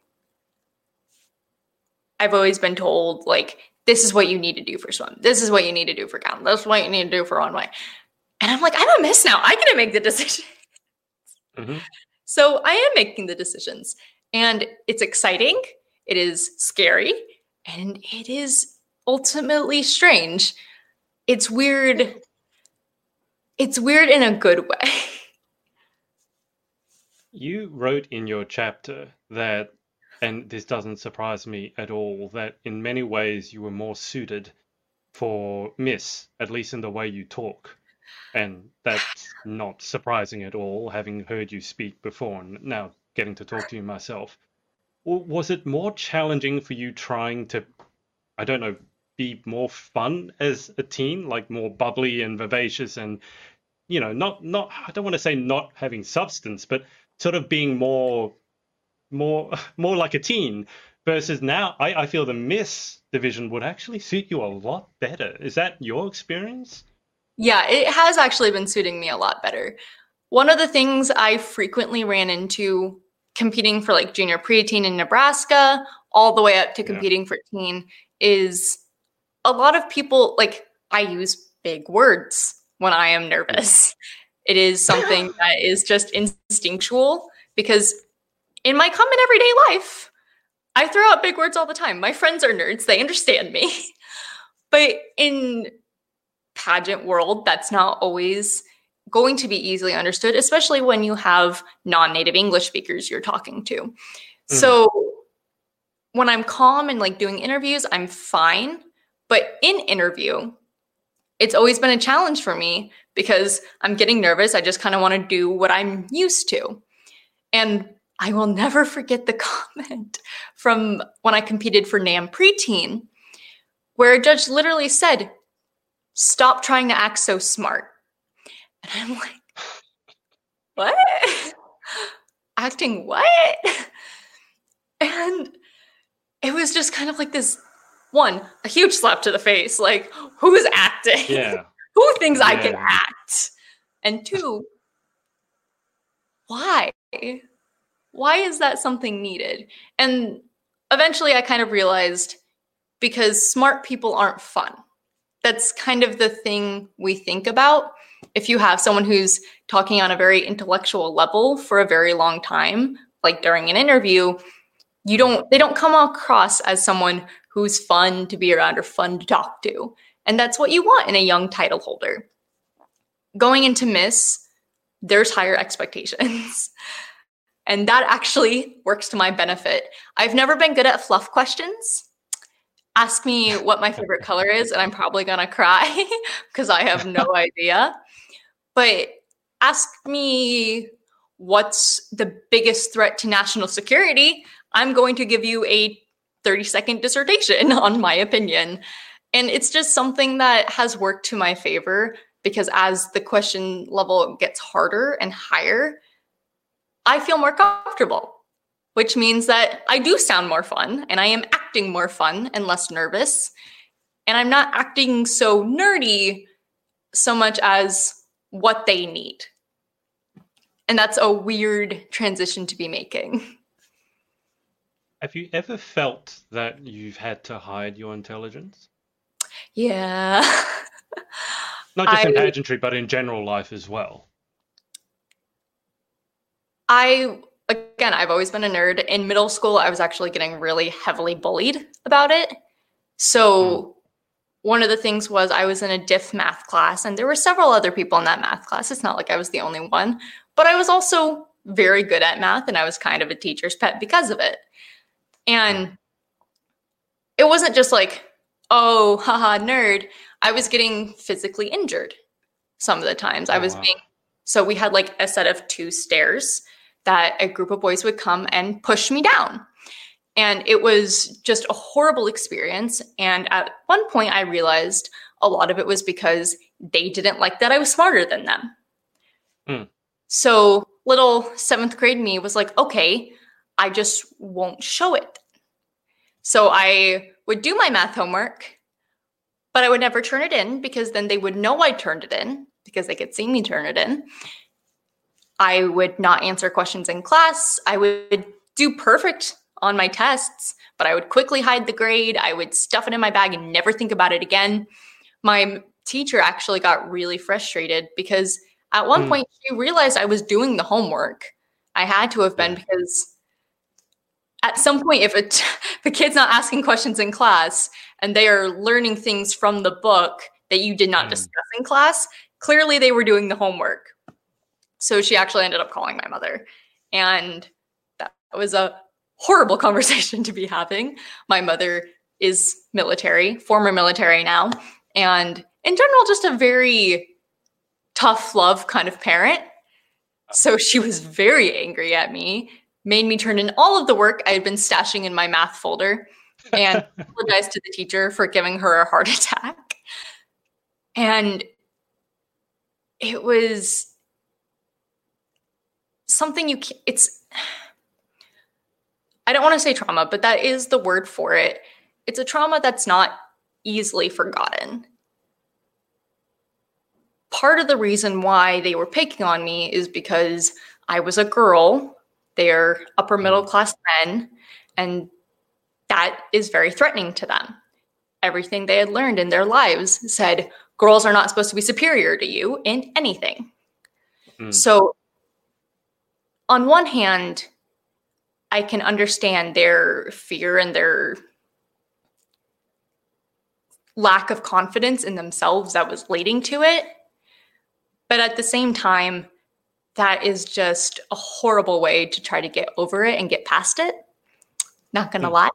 I've always been told, like, this is what you need to do for swim. This is what you need to do for count. That's what you need to do for one way. And I'm like, I'm a miss now. I get to make the decisions. Mm-hmm. So I am making the decisions. And it's exciting. It is scary. And it is ultimately strange. It's weird. It's weird in a good way. You wrote in your chapter that, and this doesn't surprise me at all, that in many ways you were more suited for Miss, at least in the way you talk. And that's not surprising at all, having heard you speak before and now getting to talk to you myself. Was it more challenging for you trying to, I don't know, be more fun as a teen, like more bubbly and vivacious and, you know, not I don't want to say not having substance, but sort of being more like a teen versus now I feel the Miss division would actually suit you a lot better. Is that your experience? Yeah, it has actually been suiting me a lot better. One of the things I frequently ran into competing for like junior preteen in Nebraska all the way up to competing for teen is a lot of people, like, I use big words when I am nervous. It is something that is just instinctual because in my common everyday life, I throw out big words all the time. My friends are nerds. They understand me. But in pageant world, that's not always going to be easily understood, especially when you have non-native English speakers you're talking to. Mm-hmm. So when I'm calm and like doing interviews, I'm fine. But in interview, it's always been a challenge for me because I'm getting nervous. I just kind of want to do what I'm used to. And I will never forget the comment from when I competed for NAM preteen, where a judge literally said, "Stop trying to act so smart." And I'm like, what? Acting what? And it was just kind of like this, one, a huge slap to the face. Like, who's acting? Yeah. Who thinks I can act? And two, why? Why is that something needed? And eventually I kind of realized because smart people aren't fun. That's kind of the thing we think about. If you have someone who's talking on a very intellectual level for a very long time, like during an interview, they don't come across as someone who's fun to be around or fun to talk to. And that's what you want in a young title holder. Going into Miss, there's higher expectations. And that actually works to my benefit. I've never been good at fluff questions. Ask me what my favorite color is, and I'm probably going to cry because I have no idea. But ask me what's the biggest threat to national security. I'm going to give you a 30-second dissertation on my opinion. And it's just something that has worked to my favor because as the question level gets harder and higher, I feel more comfortable, which means that I do sound more fun and I am acting more fun and less nervous. And I'm not acting so nerdy so much as what they need. And that's a weird transition to be making. Have you ever felt that you've had to hide your intelligence? Yeah. Not just in pageantry, but in general life as well. I've always been a nerd. In middle school, I was actually getting really heavily bullied about it. So one of the things was I was in a diff math class, and there were several other people in that math class. It's not like I was the only one, but I was also very good at math, and I was kind of a teacher's pet because of it. And it wasn't just like, oh, haha, nerd. I was getting physically injured some of the times. So we had like a set of 2 stairs that a group of boys would come and push me down. And it was just a horrible experience. And at one point I realized a lot of it was because they didn't like that I was smarter than them. So little 7th grade me was like, okay, I just won't show it. So I would do my math homework, but I would never turn it in because then they would know I turned it in because they could see me turn it in. I would not answer questions in class. I would do perfect on my tests, but I would quickly hide the grade. I would stuff it in my bag and never think about it again. My teacher actually got really frustrated because at one point she realized I was doing the homework. I had to have been, because at some point, if a kid's not asking questions in class and they are learning things from the book that you did not discuss in class, clearly they were doing the homework. So she actually ended up calling my mother. And that was a horrible conversation to be having. My mother is military, former military now, and in general, just a very tough love kind of parent. So she was very angry at me, made me turn in all of the work I had been stashing in my math folder, and apologized to the teacher for giving her a heart attack. And it was something I don't want to say trauma, but that is the word for it. It's a trauma that's not easily forgotten. Part of the reason why they were picking on me is because I was a girl. They are upper middle class men, and that is very threatening to them. Everything they had learned in their lives said girls are not supposed to be superior to you in anything. So on one hand, I can understand their fear and their lack of confidence in themselves that was leading to it. But at the same time, that is just a horrible way to try to get over it and get past it. Not going to lie.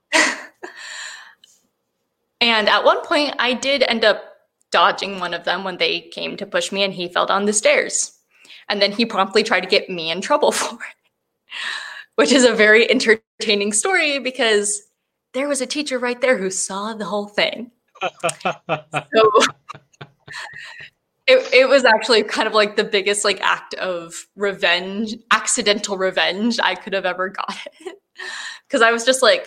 And at one point, I did end up dodging one of them when they came to push me, and he fell down the stairs. And then he promptly tried to get me in trouble for it, which is a very entertaining story because there was a teacher right there who saw the whole thing. So it was actually kind of like the biggest like act of revenge, accidental revenge I could have ever gotten. Because I was just like,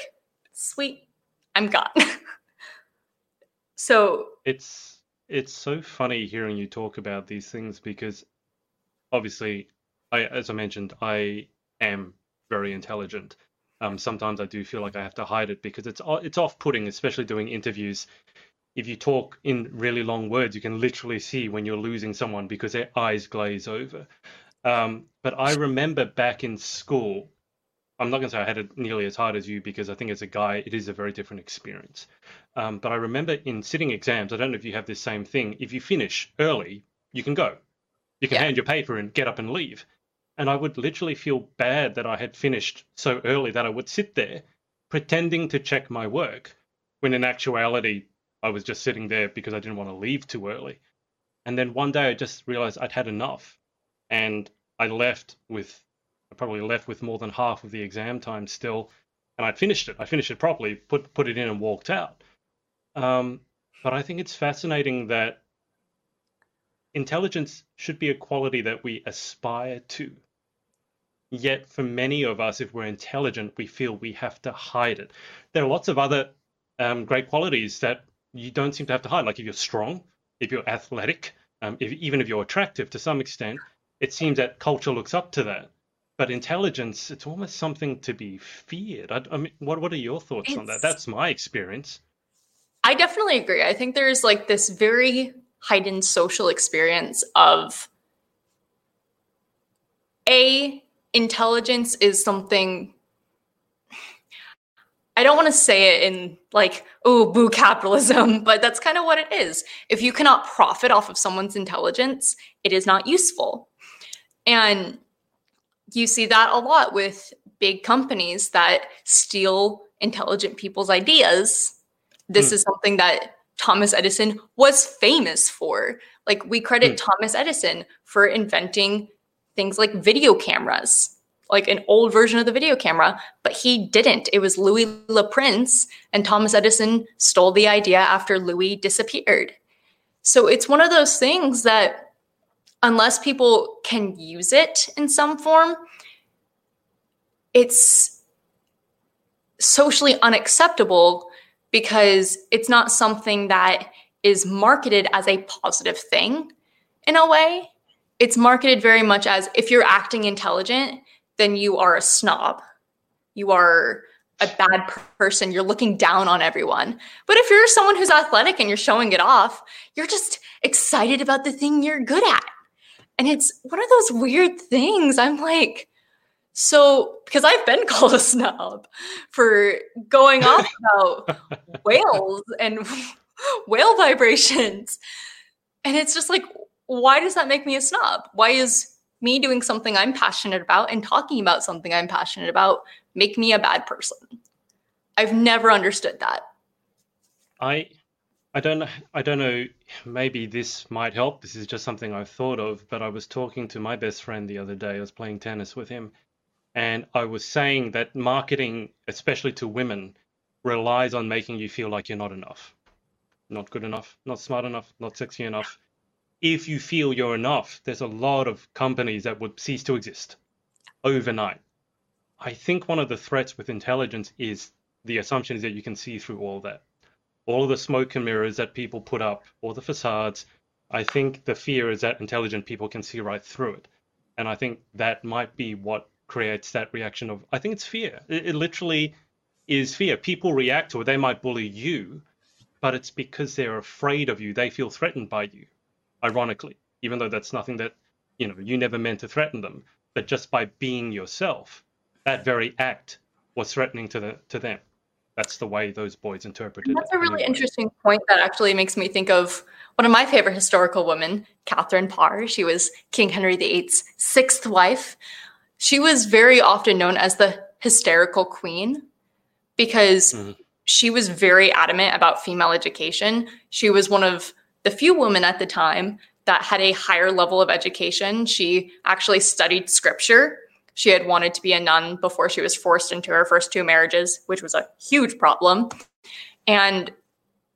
sweet, I'm gone. So it's so funny hearing you talk about these things because obviously, as I mentioned, I am very intelligent. Sometimes I do feel like I have to hide it because it's off-putting, especially doing interviews. If you talk in really long words, you can literally see when you're losing someone because their eyes glaze over. But I remember back in school, I'm not going to say I had it nearly as hard as you because I think as a guy, it is a very different experience. But I remember in sitting exams, I don't know if you have this same thing. If you finish early, you can go. You can hand your paper and get up and leave. And I would literally feel bad that I had finished so early that I would sit there pretending to check my work when in actuality I was just sitting there because I didn't want to leave too early. And then one day I just realized I'd had enough and I probably left with more than half of the exam time still, and I finished it properly, put it in and walked out. But I think it's fascinating that intelligence should be a quality that we aspire to. Yet for many of us, if we're intelligent, we feel we have to hide it. There are lots of other great qualities that you don't seem to have to hide. Like if you're strong, if you're athletic, even if you're attractive to some extent, it seems that culture looks up to that. But intelligence, it's almost something to be feared. I mean, what are your thoughts on that? That's my experience. I definitely agree. I think there's like this very heightened social experience of intelligence is something. I don't want to say it in like, oh, boo capitalism, but that's kind of what it is. If you cannot profit off of someone's intelligence, it is not useful. And you see that a lot with big companies that steal intelligent people's ideas. This is something that Thomas Edison was famous for. Like we credit Thomas Edison for inventing things like video cameras, like an old version of the video camera, but he didn't. It was Louis Le Prince, and Thomas Edison stole the idea after Louis disappeared. So it's one of those things that unless people can use it in some form, it's socially unacceptable because it's not something that is marketed as a positive thing in a way. It's marketed very much as if you're acting intelligent, then you are a snob. You are a bad person. You're looking down on everyone. But if you're someone who's athletic and you're showing it off, you're just excited about the thing you're good at. And it's one of those weird things. I'm like, so, because I've been called a snob for going off about whales and whale vibrations. And it's just like, why does that make me a snob? Why is me doing something I'm passionate about and talking about something I'm passionate about make me a bad person? I've never understood that. I don't know, maybe this might help. This is just something I've thought of, but I was talking to my best friend the other day. I was playing tennis with him, and I was saying that marketing, especially to women, relies on making you feel like you're not enough, not good enough, not smart enough, not sexy enough. If you feel you're enough, there's a lot of companies that would cease to exist overnight. I think one of the threats with intelligence is the assumption is that you can see through all that. All of the smoke and mirrors that people put up, all the facades, I think the fear is that intelligent people can see right through it. And I think that might be what creates that reaction of, I think it's fear. It literally is fear. People react to it. They might bully you, but it's because they're afraid of you. They feel threatened by you, ironically, even though that's nothing that, you know, you never meant to threaten them. But just by being yourself, that very act was threatening to them. That's the way those boys interpreted it. That's a really interesting point that actually makes me think of one of my favorite historical women, Catherine Parr. She was King Henry VIII's sixth wife. She was very often known as the hysterical queen because she was very adamant about female education. She was one of the few women at the time that had a higher level of education. She actually studied scripture. She had wanted to be a nun before she was forced into her first two marriages, which was a huge problem. And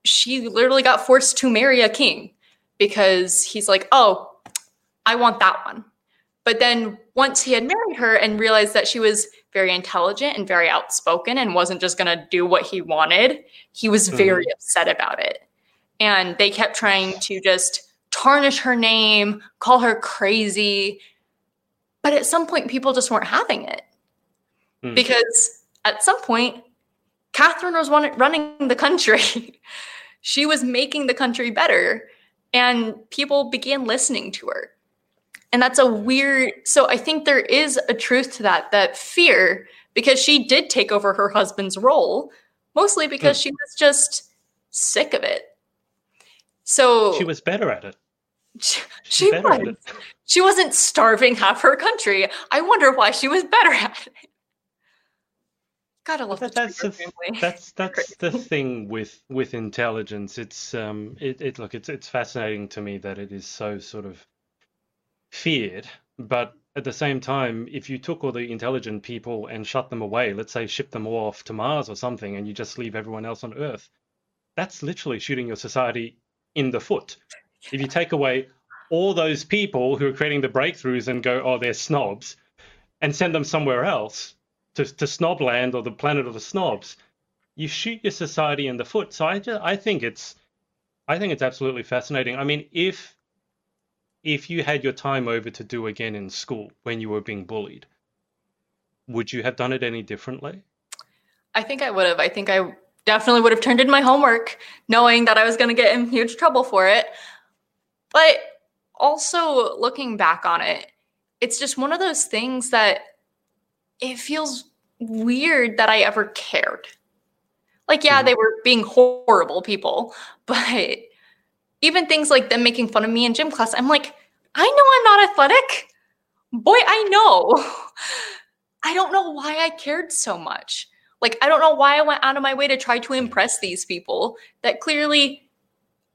she literally got forced to marry a king because he's like, oh, I want that one. But then once he had married her and realized that she was very intelligent and very outspoken and wasn't just going to do what he wanted, he was very upset about it. And they kept trying to just tarnish her name, call her crazy. But at some point, people just weren't having it. Because at some point, Catherine was running the country. She was making the country better. And people began listening to her. And that's a weird... So I think there is a truth to that, that fear, because she did take over her husband's role, mostly because she was just sick of it. So she was better at it. She was. She wasn't starving half her country. I wonder why she was better at it. Gotta love that. That's the thing with intelligence. It's it's fascinating to me that it is so sort of feared, but at the same time, if you took all the intelligent people and shut them away, let's say ship them all off to Mars or something, and you just leave everyone else on Earth, that's literally shooting your society in the foot. If you take away all those people who are creating the breakthroughs and go, oh, they're snobs, and send them somewhere else to snob land or the planet of the snobs, you shoot your society in the foot. So I think it's absolutely fascinating. I mean, if you had your time over to do again in school when you were being bullied, would you have done it any differently? I think I would have. I think I definitely would have turned in my homework knowing that I was going to get in huge trouble for it. But also looking back on it, it's just one of those things that it feels weird that I ever cared. Like, yeah, they were being horrible people, but even things like them making fun of me in gym class, I'm like, I know I'm not athletic. Boy, I know. I don't know why I cared so much. Like, I don't know why I went out of my way to try to impress these people that clearly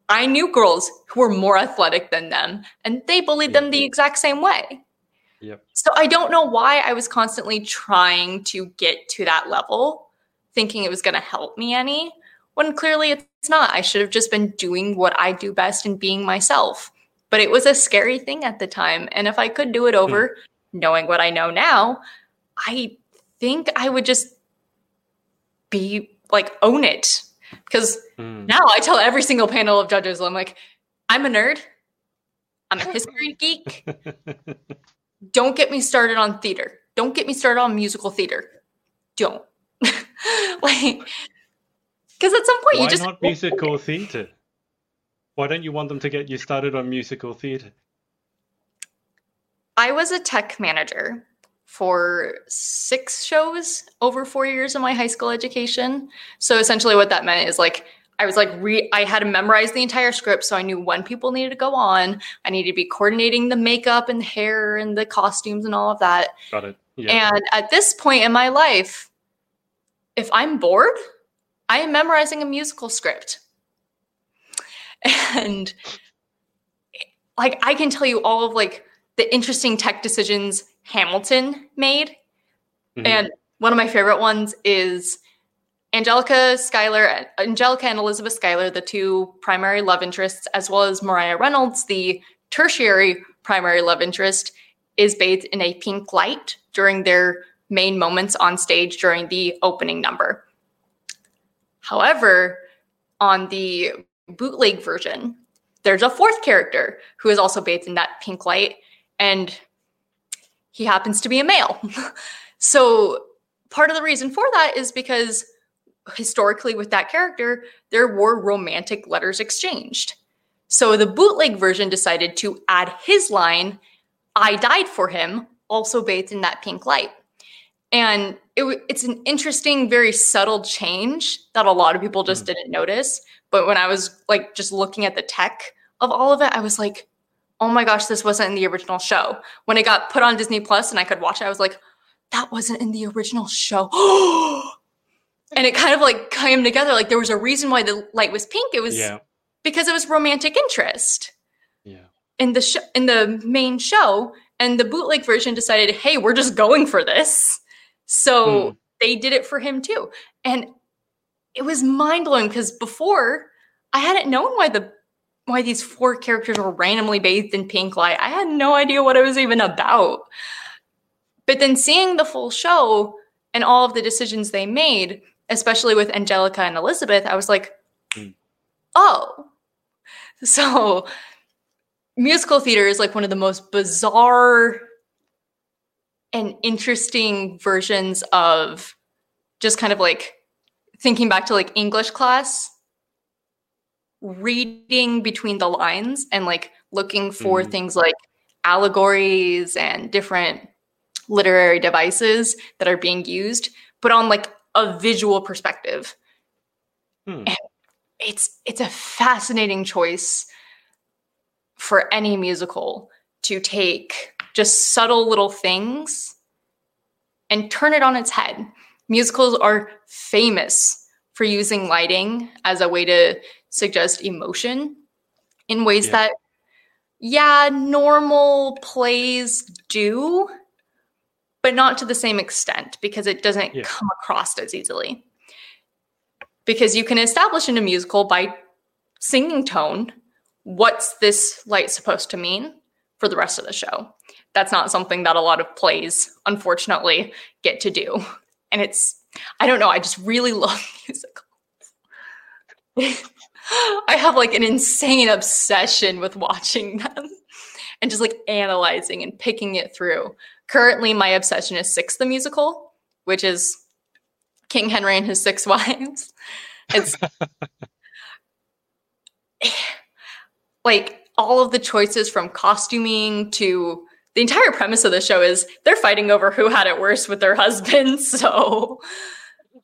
I knew girls who were more athletic than them, and they bullied them the exact same way. Yep. So I don't know why I was constantly trying to get to that level, thinking it was going to help me any, when clearly it's not. I should have just been doing what I do best and being myself. But it was a scary thing at the time. And if I could do it over, knowing what I know now, I think I would just be like, own it. Because now I tell every single panel of judges, I'm like, I'm a nerd. I'm a history geek. Don't get me started on theater. Don't get me started on musical theater. Don't. Like, because at some point why not musical theater? Why don't you want them to get you started on musical theater? I was a tech manager for 6 shows over 4 years of my high school education. So essentially what that meant is like, I had to memorize the entire script, so I knew when people needed to go on. I needed to be coordinating the makeup and the hair and the costumes and all of that. Got it. Yeah. And at this point in my life, if I'm bored, I am memorizing a musical script. And like, I can tell you all of like the interesting tech decisions Hamilton made. Mm-hmm. And one of my favorite ones is Angelica and Elizabeth Schuyler, the 2 primary love interests, as well as Mariah Reynolds, the tertiary primary love interest, is bathed in a pink light during their main moments on stage during the opening number. However, on the bootleg version, there's a 4th character who is also bathed in that pink light, and he happens to be a male. So part of the reason for that is because historically with that character, there were romantic letters exchanged. So the bootleg version decided to add his line, "I died for him," also bathed in that pink light. And it's an interesting, very subtle change that a lot of people just didn't notice. But when I was like just looking at the tech of all of it, I was like, oh my gosh, this wasn't in the original show. When it got put on Disney Plus and I could watch it, I was like, that wasn't in the original show. And it kind of like came together. Like there was a reason why the light was pink. It was because it was romantic interest in the main show. And the bootleg version decided, hey, we're just going for this. So they did it for him too. And it was mind blowing because before I hadn't known why these 4 characters were randomly bathed in pink light. I had no idea what it was even about. But then seeing the full show and all of the decisions they made, especially with Angelica and Elizabeth, I was like, oh. So musical theater is like one of the most bizarre and interesting versions of just kind of like thinking back to like English class, reading between the lines and like looking for things like allegories and different literary devices that are being used, but on like a visual perspective. And it's a fascinating choice for any musical to take just subtle little things and turn it on its head. Musicals are famous for using lighting as a way to suggest emotion in ways that, normal plays do, but not to the same extent because it doesn't come across as easily. Because you can establish in a musical by singing tone, what's this light supposed to mean for the rest of the show? That's not something that a lot of plays, unfortunately, get to do. And it's, I don't know, I just really love musicals. I have like an insane obsession with watching them and just like analyzing and picking it through. Currently, my obsession is Six the Musical, which is King Henry and his 6 wives. It's like all of the choices from costuming to the entire premise of the show is they're fighting over who had it worse with their husbands. So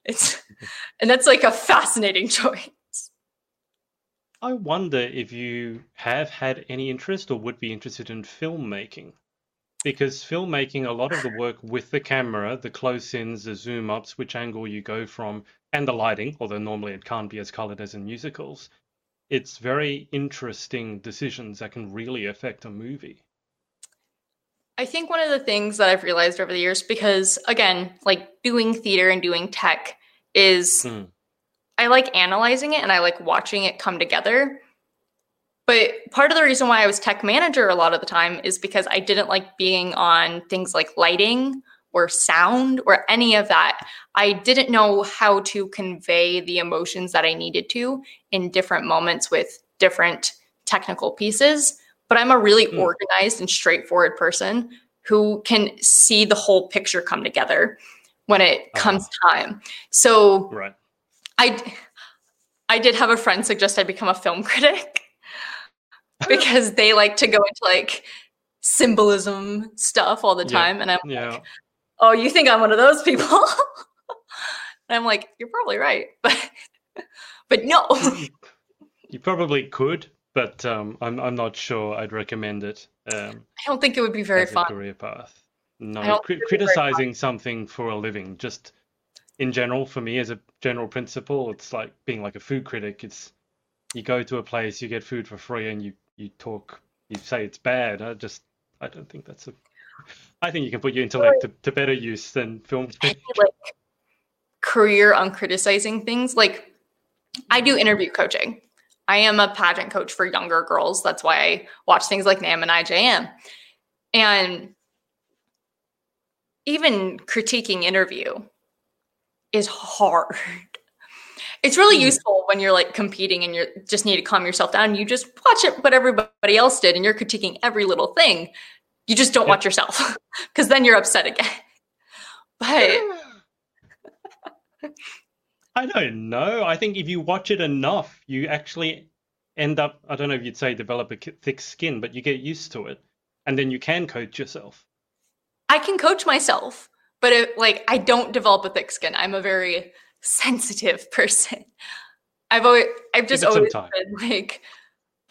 and that's like a fascinating choice. I wonder if you have had any interest or would be interested in filmmaking, because filmmaking, a lot of the work with the camera, the close-ins, the zoom-ups, which angle you go from, and the lighting, although normally it can't be as colored as in musicals, it's very interesting decisions that can really affect a movie. I think one of the things that I've realized over the years, because again, like doing theater and doing tech is I like analyzing it and I like watching it come together. But part of the reason why I was tech manager a lot of the time is because I didn't like being on things like lighting or sound or any of that. I didn't know how to convey the emotions that I needed to in different moments with different technical pieces. But I'm a really organized and straightforward person who can see the whole picture come together. when it comes time. So right. I did have a friend suggest I become a film critic because they like to go into like symbolism stuff all the time. Yeah. And I'm like, oh, you think I'm one of those people? And I'm like, you're probably right, but no. You probably could, but I'm not sure I'd recommend it. I don't think it would be very fun. Career path. No, criticizing something for a living, just in general, for me as a general principle, it's like being like a food critic. It's you go to a place, you get food for free, and you talk, you say it's bad. I don't think that's a. I think you can put your intellect to better use than film critic. Like career on criticizing things, like I do interview coaching. I am a pageant coach for younger girls. That's why I watch things like NAM and IJM. And even critiquing interview is hard. It's really useful when you're like competing and you just need to calm yourself down. You just watch it, what everybody else did, and you're critiquing every little thing. You just don't watch yourself because then you're upset again. But I don't know. I think if you watch it enough, you actually end up, I don't know if you'd say develop a thick skin, but you get used to it, and then you can coach yourself. I can coach myself, but I don't develop a thick skin. I'm a very sensitive person. I've always been like,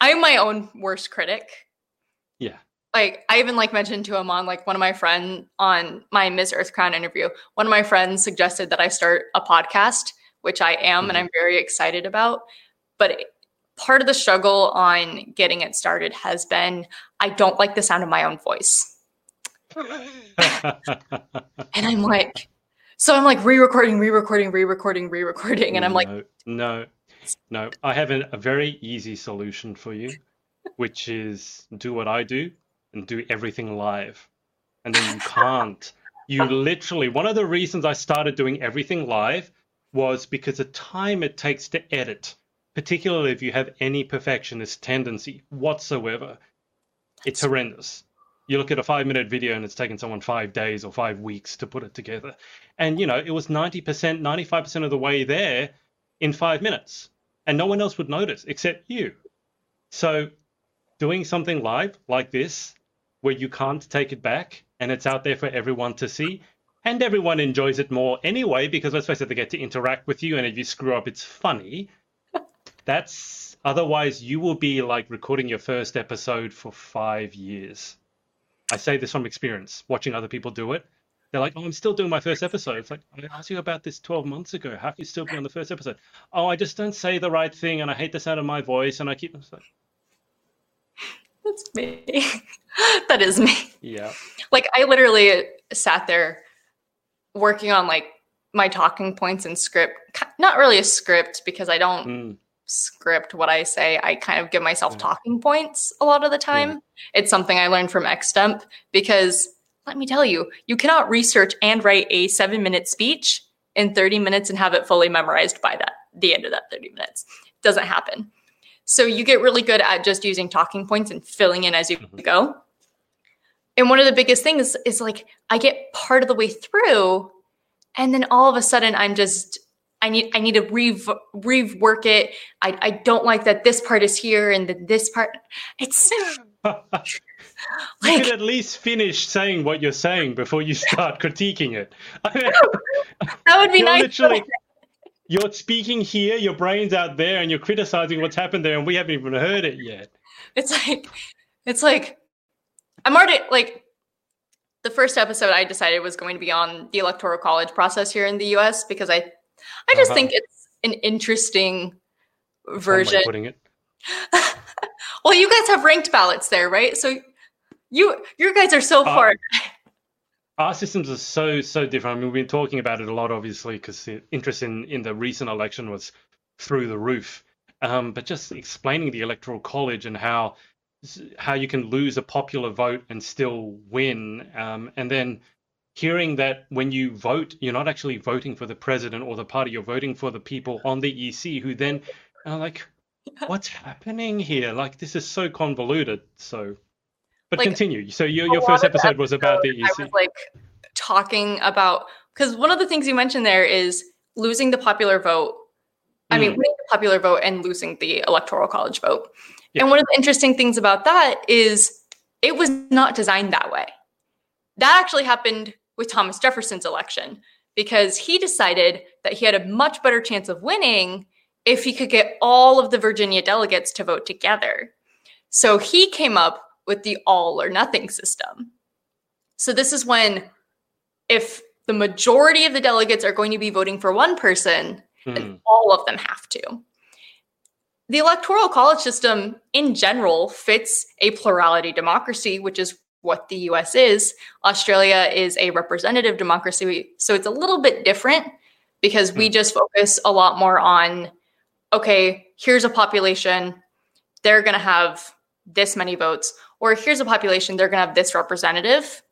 I'm my own worst critic. Yeah. Like I even like mentioned to him on like one of my friend on my Miss Earth Crown interview, one of my friends suggested that I start a podcast, which I am, and I'm very excited about. But part of the struggle on getting it started has been, I don't like the sound of my own voice. And I'm like, so I'm like re-recording. And I'm like, no, I have a very easy solution for you, which is do what I do and do everything live. And then you can't. You literally, one of the reasons I started doing everything live was because the time it takes to edit, particularly if you have any perfectionist tendency whatsoever, it's horrendous. You look at a 5-minute video and it's taken someone 5 days or 5 weeks to put it together. And, you know, it was 90%, 95% of the way there in 5 minutes. And no one else would notice except you. So doing something live like this, where you can't take it back and it's out there for everyone to see, and everyone enjoys it more anyway, because let's face it, they get to interact with you, and if you screw up, it's funny. That's otherwise you will be like recording your first episode for 5 years. I say this from experience, watching other people do it. They're like, oh, I'm still doing my first episode. It's like, I asked you about this 12 months ago. How can you still be on the first episode? Oh, I just don't say the right thing, and I hate the sound of my voice, and I keep like, that's me. That is me. Yeah. Like I literally sat there working on like my talking points and script. Not really a script because I don't script what I say. I kind of give myself talking points a lot of the time. Yeah. It's something I learned from Xtemp because let me tell you, you cannot research and write a 7-minute speech in 30 minutes and have it fully memorized by the end of that 30 minutes. It doesn't happen. So you get really good at just using talking points and filling in as you go. And one of the biggest things is like I get part of the way through and then all of a sudden I'm just, I need to rework it. I don't like that this part is here and then this part. It's like, you could at least finish saying what you're saying before you start critiquing it. I mean, that would be nice. You're speaking here, your brain's out there, and you're criticizing what's happened there, and we haven't even heard it yet. It's like I'm already like the first episode I decided was going to be on the electoral college process here in the US because I just think it's an interesting version. Like putting it. Well, you guys have ranked ballots there, right? So your guys are so far. Our systems are so different. I mean, we've been talking about it a lot, obviously, because the interest in the recent election was through the roof. But just explaining the Electoral College and how you can lose a popular vote and still win, and then hearing that when you vote, you're not actually voting for the president or the party, you're voting for the people on the EC who then are like, what's happening here? Like, this is so convoluted, so... But like, continue. So your first episode was about the EC. I was like talking about Because one of the things you mentioned there is losing the popular vote. I mean, winning the popular vote and losing the electoral college vote. Yeah. And one of the interesting things about that is it was not designed that way. That actually happened with Thomas Jefferson's election, because he decided that he had a much better chance of winning if he could get all of the Virginia delegates to vote together. So he came up with the all or nothing system. So this is when, if the majority of the delegates are going to be voting for one person, then all of them have to. The electoral college system in general fits a plurality democracy, which is what the US is. Australia is a representative democracy, so it's a little bit different, because we just focus a lot more on, okay, here's a population, they're going to have this many votes, or here's a population, they're going to have this representative,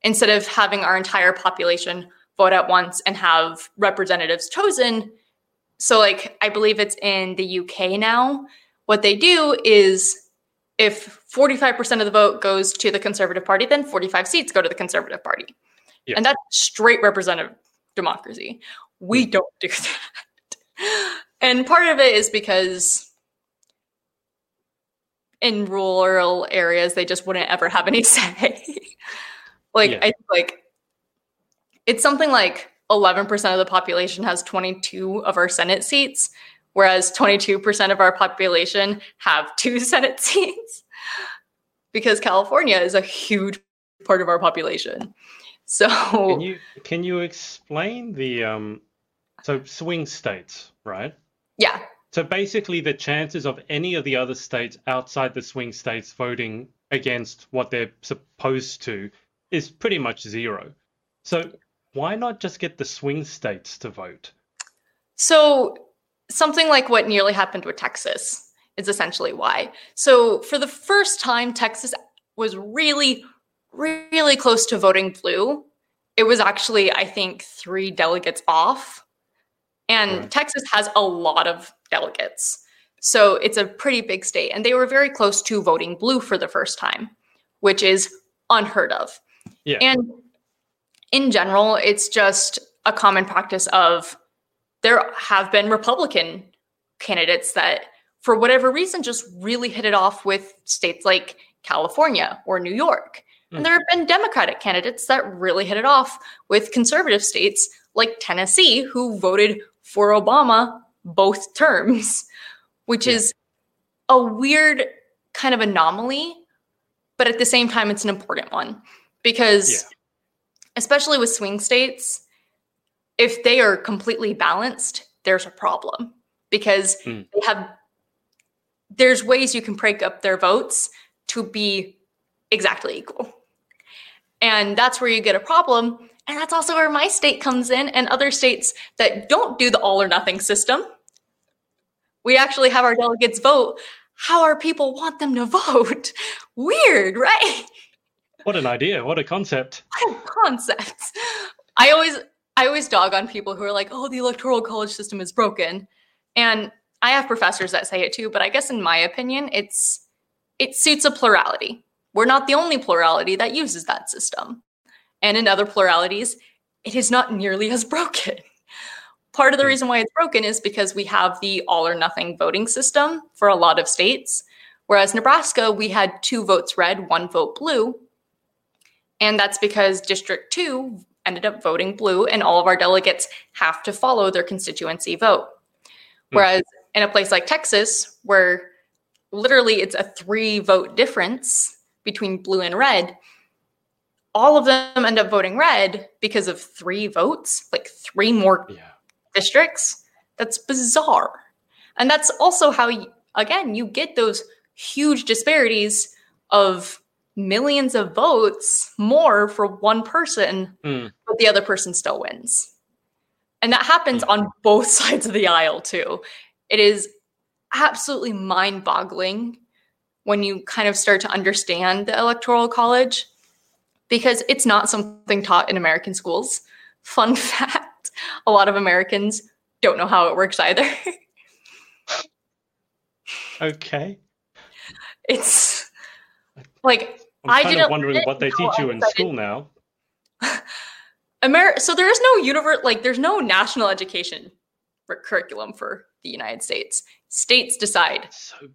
instead of having our entire population vote at once and have representatives chosen. So like, I believe it's in the UK now, what they do is if 45% of the vote goes to the Conservative Party, then 45 seats go to the Conservative Party. Yeah. And that's straight representative democracy. We don't do that. And part of it is because in rural areas, they just wouldn't ever have any say. I think it's something like 11% of the population has 22 of our Senate seats, whereas 22% of our population have 2 Senate seats, because California is a huge part of our population. So can you explain the so swing states, right? Yeah. So basically the chances of any of the other states outside the swing states voting against what they're supposed to is pretty much zero. So why not just get the swing states to vote? So something like what nearly happened with Texas is essentially why. So for the first time, Texas was really, really close to voting blue. It was actually, I think, 3 delegates off. And Texas has a lot of delegates. So it's a pretty big state. And they were very close to voting blue for the first time, which is unheard of. Yeah. And in general, it's just a common practice of there have been Republican candidates that, for whatever reason, just really hit it off with states like California or New York. And there have been Democratic candidates that really hit it off with conservative states like Tennessee, who voted for Obama both terms, which is a weird kind of anomaly. But at the same time, it's an important one, because especially with swing states, if they are completely balanced, there's a problem, because there's ways you can break up their votes to be exactly equal. And that's where you get a problem. And that's also where my state comes in, and other states that don't do the all or nothing system. We actually have our delegates vote how our people want them to vote. Weird, right? What an idea. What a concept. What a concept. I always dog on people who are like, oh, the electoral college system is broken. And I have professors that say it too, but I guess in my opinion, it suits a plurality. We're not the only plurality that uses that system. And in other pluralities, it is not nearly as broken. Part of the reason why it's broken is because we have the all or nothing voting system for a lot of states. Whereas Nebraska, we had 2 votes red, 1 vote blue. And that's because District 2 ended up voting blue, and all of our delegates have to follow their constituency vote. Whereas in a place like Texas, where literally it's a 3-vote difference between blue and red, all of them end up voting red because of 3 votes, like 3 more districts. That's bizarre. And that's also how, again, you get those huge disparities of millions of votes more for one person, but the other person still wins. And that happens on both sides of the aisle too. It is absolutely mind-boggling when you kind of start to understand the electoral college, because it's not something taught in American schools. Fun fact, a lot of Americans don't know how it works either. Okay. It's like, I'm kind of wondering what they teach you in school now. So there is no universe, like there's no national education curriculum for the United States. States decide. So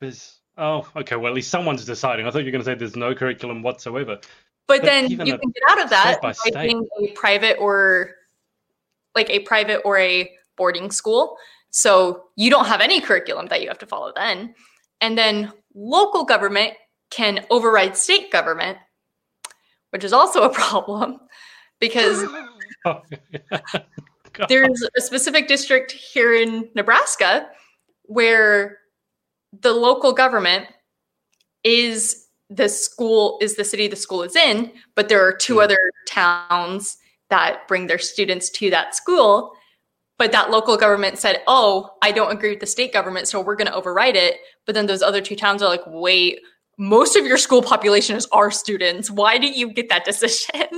biz. Oh, okay. Well, at least someone's deciding. I thought you were going to say there's no curriculum whatsoever. But then you can get out of that by being a private or like a private or a boarding school. So you don't have any curriculum that you have to follow then. And then local government can override state government, which is also a problem because there's a specific district here in Nebraska where the local government is the school, is the city the school is in, but there are two other towns that bring their students to that school. But that local government said, oh, I don't agree with the state government, so we're going to override it. But then those other two towns are like, wait, most of your school population is our students. Why didn't you get that decision?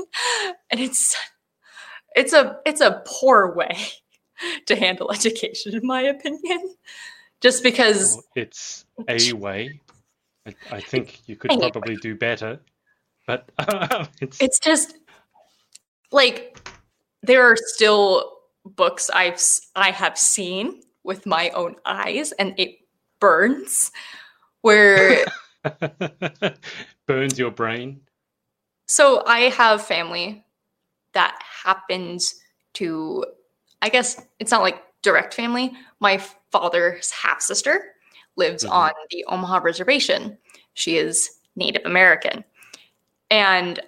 And it's a poor way to handle education, in my opinion. Just because it's a way. I think you could probably do better, but it's just like there are still books I have seen with my own eyes, and it burns. Where burns your brain. So I have family that happens to, I guess it's not like direct family. My father's half-sister lives on the Omaha reservation. She is Native American. And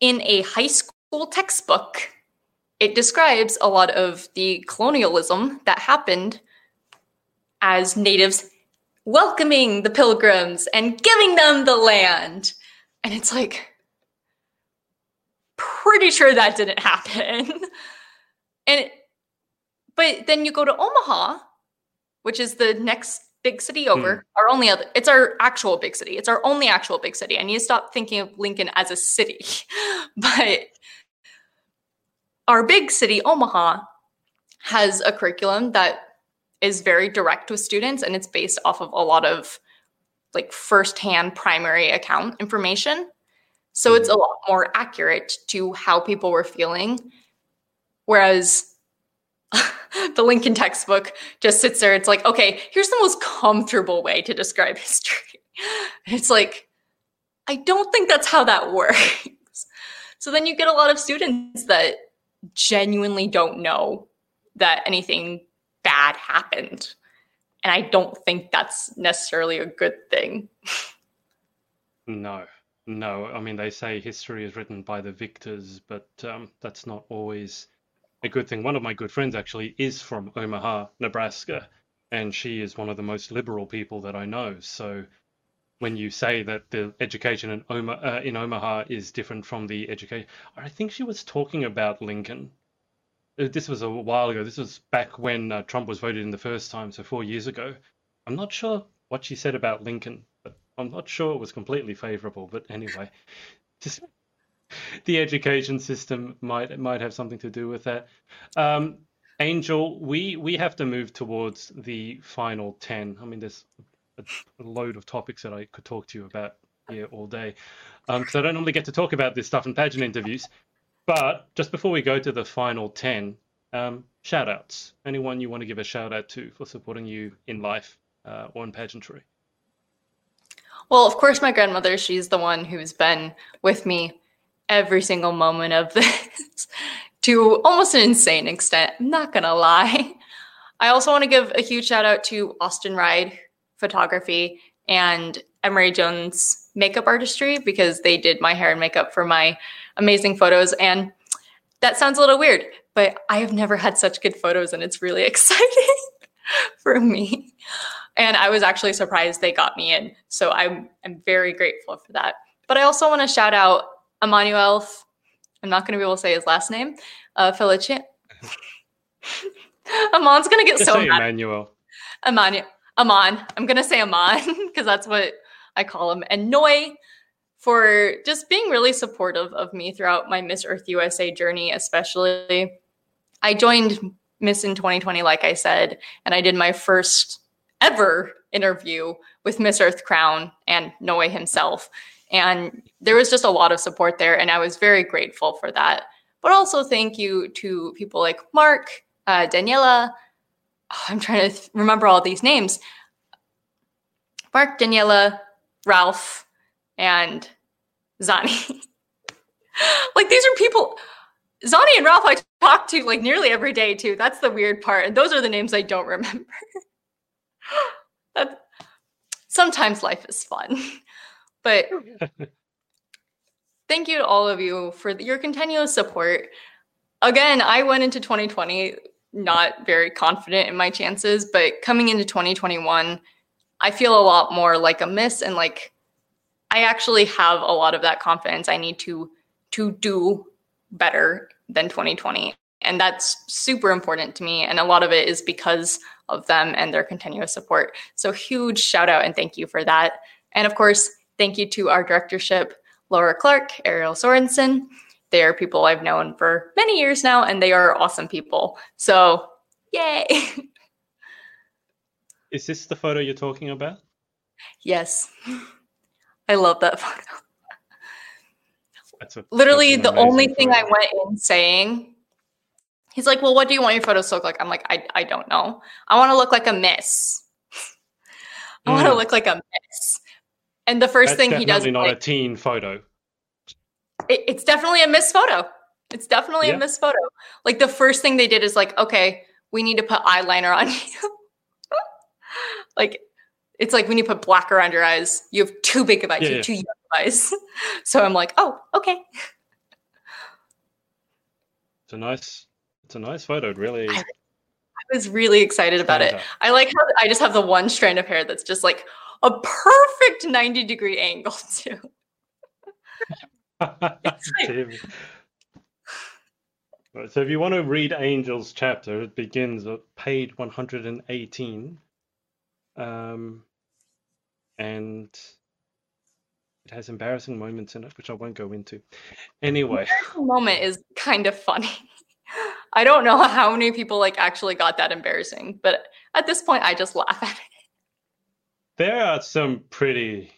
in a high school textbook, it describes a lot of the colonialism that happened as natives welcoming the pilgrims and giving them the land. And it's like, pretty sure that didn't happen. But then you go to Omaha, which is the next big city over. It's our actual big city. It's our only actual big city. I need to stop thinking of Lincoln as a city. But our big city, Omaha, has a curriculum that is very direct with students, and it's based off of a lot of like firsthand primary account information. So it's a lot more accurate to how people were feeling. Whereas the Lincoln textbook just sits there. It's like, okay, here's the most comfortable way to describe history. It's like, I don't think that's how that works. So then you get a lot of students that genuinely don't know that anything bad happened. And I don't think that's necessarily a good thing. No. I mean, they say history is written by the victors, but that's not always a good thing. One of my good friends actually is from Omaha, Nebraska, and she is one of the most liberal people that I know. So when you say that the education in Omaha is different from the education, I think she was talking about Lincoln. This was a while ago. This was back when Trump was voted in the first time, so 4 years ago. I'm not sure what she said about Lincoln, but I'm not sure it was completely favorable. But anyway, just the education system might have something to do with that. Angel, we have to move towards the final 10. I mean, there's a load of topics that I could talk to you about here all day, because I don't normally get to talk about this stuff in pageant interviews. But just before we go to the final 10, shout outs. Anyone you want to give a shout out to for supporting you in life or in pageantry? Well, of course, my grandmother. She's the one who's been with me every single moment of this to almost an insane extent. I'm not going to lie. I also want to give a huge shout out to Austin Ride Photography and Emery Jones Makeup Artistry, because they did my hair and makeup for my amazing photos. And that sounds a little weird, but I have never had such good photos, and it's really exciting for me. And I was actually surprised they got me in. So I'm very grateful for that. But I also want to shout out Emmanuel, I'm not going to be able to say his last name. Felicia. Amon's going to get so mad. Emmanuel. Amon. I'm going to say Amon because that's what I call him. And Noy for just being really supportive of me throughout my Miss Earth USA journey, especially. I joined Miss in 2020, like I said, and I did my first ever interview with Miss Earth Crown and Noy himself. And there was just a lot of support there, and I was very grateful for that. But also thank you to people like Mark, Daniela. Oh, I'm trying to remember all these names. Mark, Daniela, Ralph, and Zani. Like, these are people... Zani and Ralph I talk to, like, nearly every day, too. That's the weird part. And those are the names I don't remember. Sometimes life is fun. But thank you to all of you for your continuous support. Again, I went into 2020 not very confident in my chances, but coming into 2021, I feel a lot more like a miss. And, like, I actually have a lot of that confidence. I need to do better than 2020. And that's super important to me. And a lot of it is because of them and their continuous support. So huge shout out and thank you for that. And of course, thank you to our directorship, Laura Clark, Ariel Sorensen. They are people I've known for many years now, and they are awesome people. So yay. Is this the photo you're talking about? Yes. I love that photo. Literally the only thing I went in saying, he's like, well, what do you want your photos to look like? I'm like, I don't know. I want to look like a miss. I want to look like a miss. And the first thing he does. It's definitely not a teen photo. It's definitely a miss photo. It's definitely a miss photo. Like, the first thing they did is like, okay, we need to put eyeliner on you. Like, it's like when you put black around your eyes, you have too big of eyes, you have too young of eyes. So I'm like, oh, okay. It's a nice photo. Really, I was really excited about it. I like how I just have the one strand of hair that's just like a perfect 90-degree angle too. Right, so if you want to read Angel's chapter, it begins at page 118. And it has embarrassing moments in it, which I won't go into. Anyway, the moment is kind of funny. I don't know how many people like actually got that embarrassing, but at this point, I just laugh at it. There are some pretty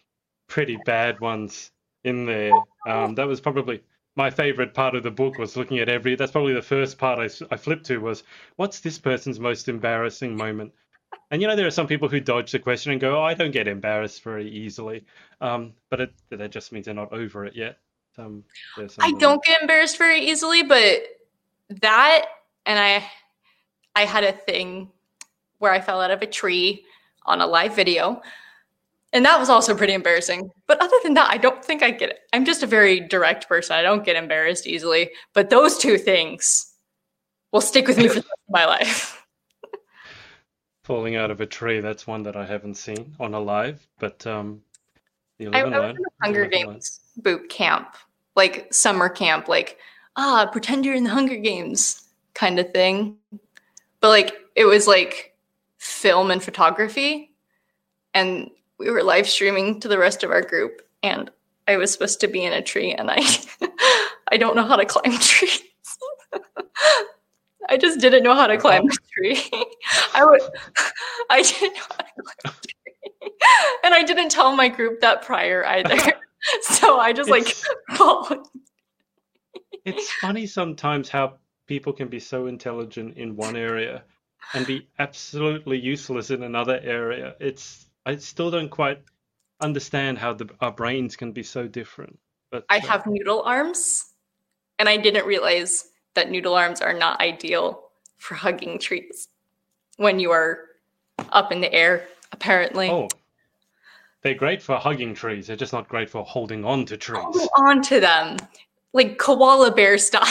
bad ones in there. That was probably my favorite part of the book, was looking at every. That's probably the first part I flipped to, was what's this person's most embarrassing moment. And, you know, there are some people who dodge the question and go, oh, I don't get embarrassed very easily. But that just means they're not over it yet. I don't get embarrassed very easily, but that, and I had a thing where I fell out of a tree on a live video. And that was also pretty embarrassing. But other than that, I don't think I get it. I'm just a very direct person. I don't get embarrassed easily. But those two things will stick with me for the rest of my life. Falling out of a tree, that's one that I haven't seen on a live, but I was in a Hunger Games boot camp, like summer camp, like, pretend you're in the Hunger Games kind of thing. But like, it was like film and photography, and we were live streaming to the rest of our group, and I was supposed to be in a tree, and I I don't know how to climb trees. I just didn't know how to climb a tree. I didn't know how to climb a tree. And I didn't tell my group that prior either. So I just followed. It's funny sometimes how people can be so intelligent in one area and be absolutely useless in another area. I still don't quite understand how our brains can be so different. But I have noodle arms, and I didn't realize that noodle arms are not ideal for hugging trees when you are up in the air, apparently. Oh, they're great for hugging trees. They're just not great for holding on to trees. Holding on to them, like koala bear style.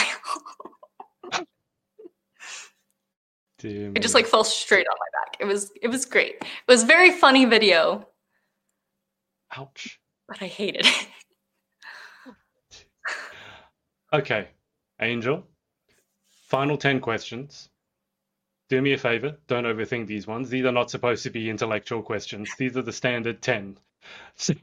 It just fell straight on my back. It was great. It was a very funny video. Ouch. But I hated it. Okay, Angel. Final 10 questions. Do me a favor. Don't overthink these ones. These are not supposed to be intellectual questions. These are the standard 10. So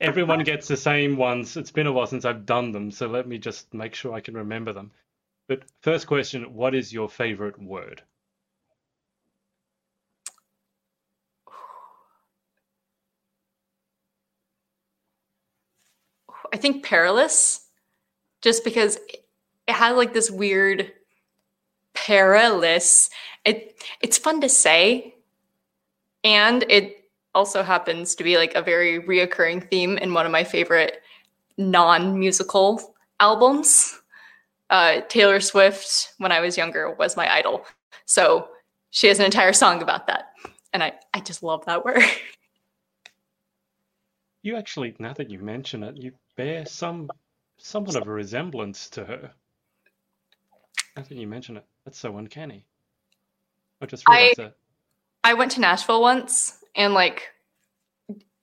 everyone gets the same ones. It's been a while since I've done them, so let me just make sure I can remember them. But first question, what is your favorite word? I think perilous, just because it had like this weird perilous. It's fun to say, and it also happens to be like a very reoccurring theme in one of my favorite non-musical albums. Taylor Swift, when I was younger, was my idol. So she has an entire song about that. And I just love that word. You actually, now that you mention it, you bear somewhat of a resemblance to her. Now that you mention it, that's so uncanny. I just realized that. I went to Nashville once and like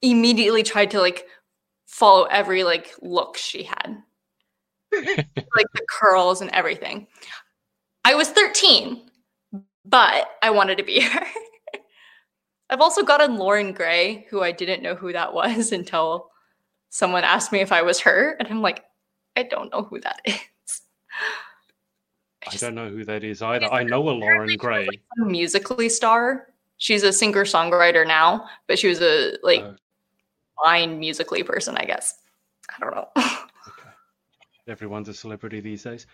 immediately tried to like follow every like look she had. Like the curls and everything. I was 13, but I wanted to be her. I've also gotten Lauren Gray, who I didn't know who that was until someone asked me if I was her, and I'm like, I don't know who that is. I don't know who that is either. I know a Lauren Gray. Like a Musical.ly star. She's a singer-songwriter now, but she was a blind Musical.ly person, I guess. I don't know. Okay. Everyone's a celebrity these days.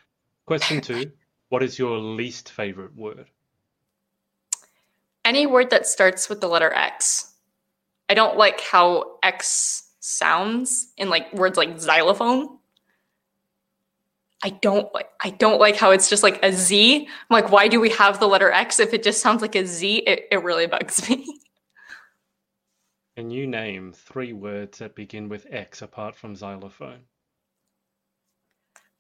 Question 2. What is your least favorite word? Any word that starts with the letter X. I don't like how X sounds in like words like xylophone. I don't like how it's just like a Z. I'm like, why do we have the letter X if it just sounds like a Z? It really bugs me. Can you name 3 words that begin with X apart from xylophone?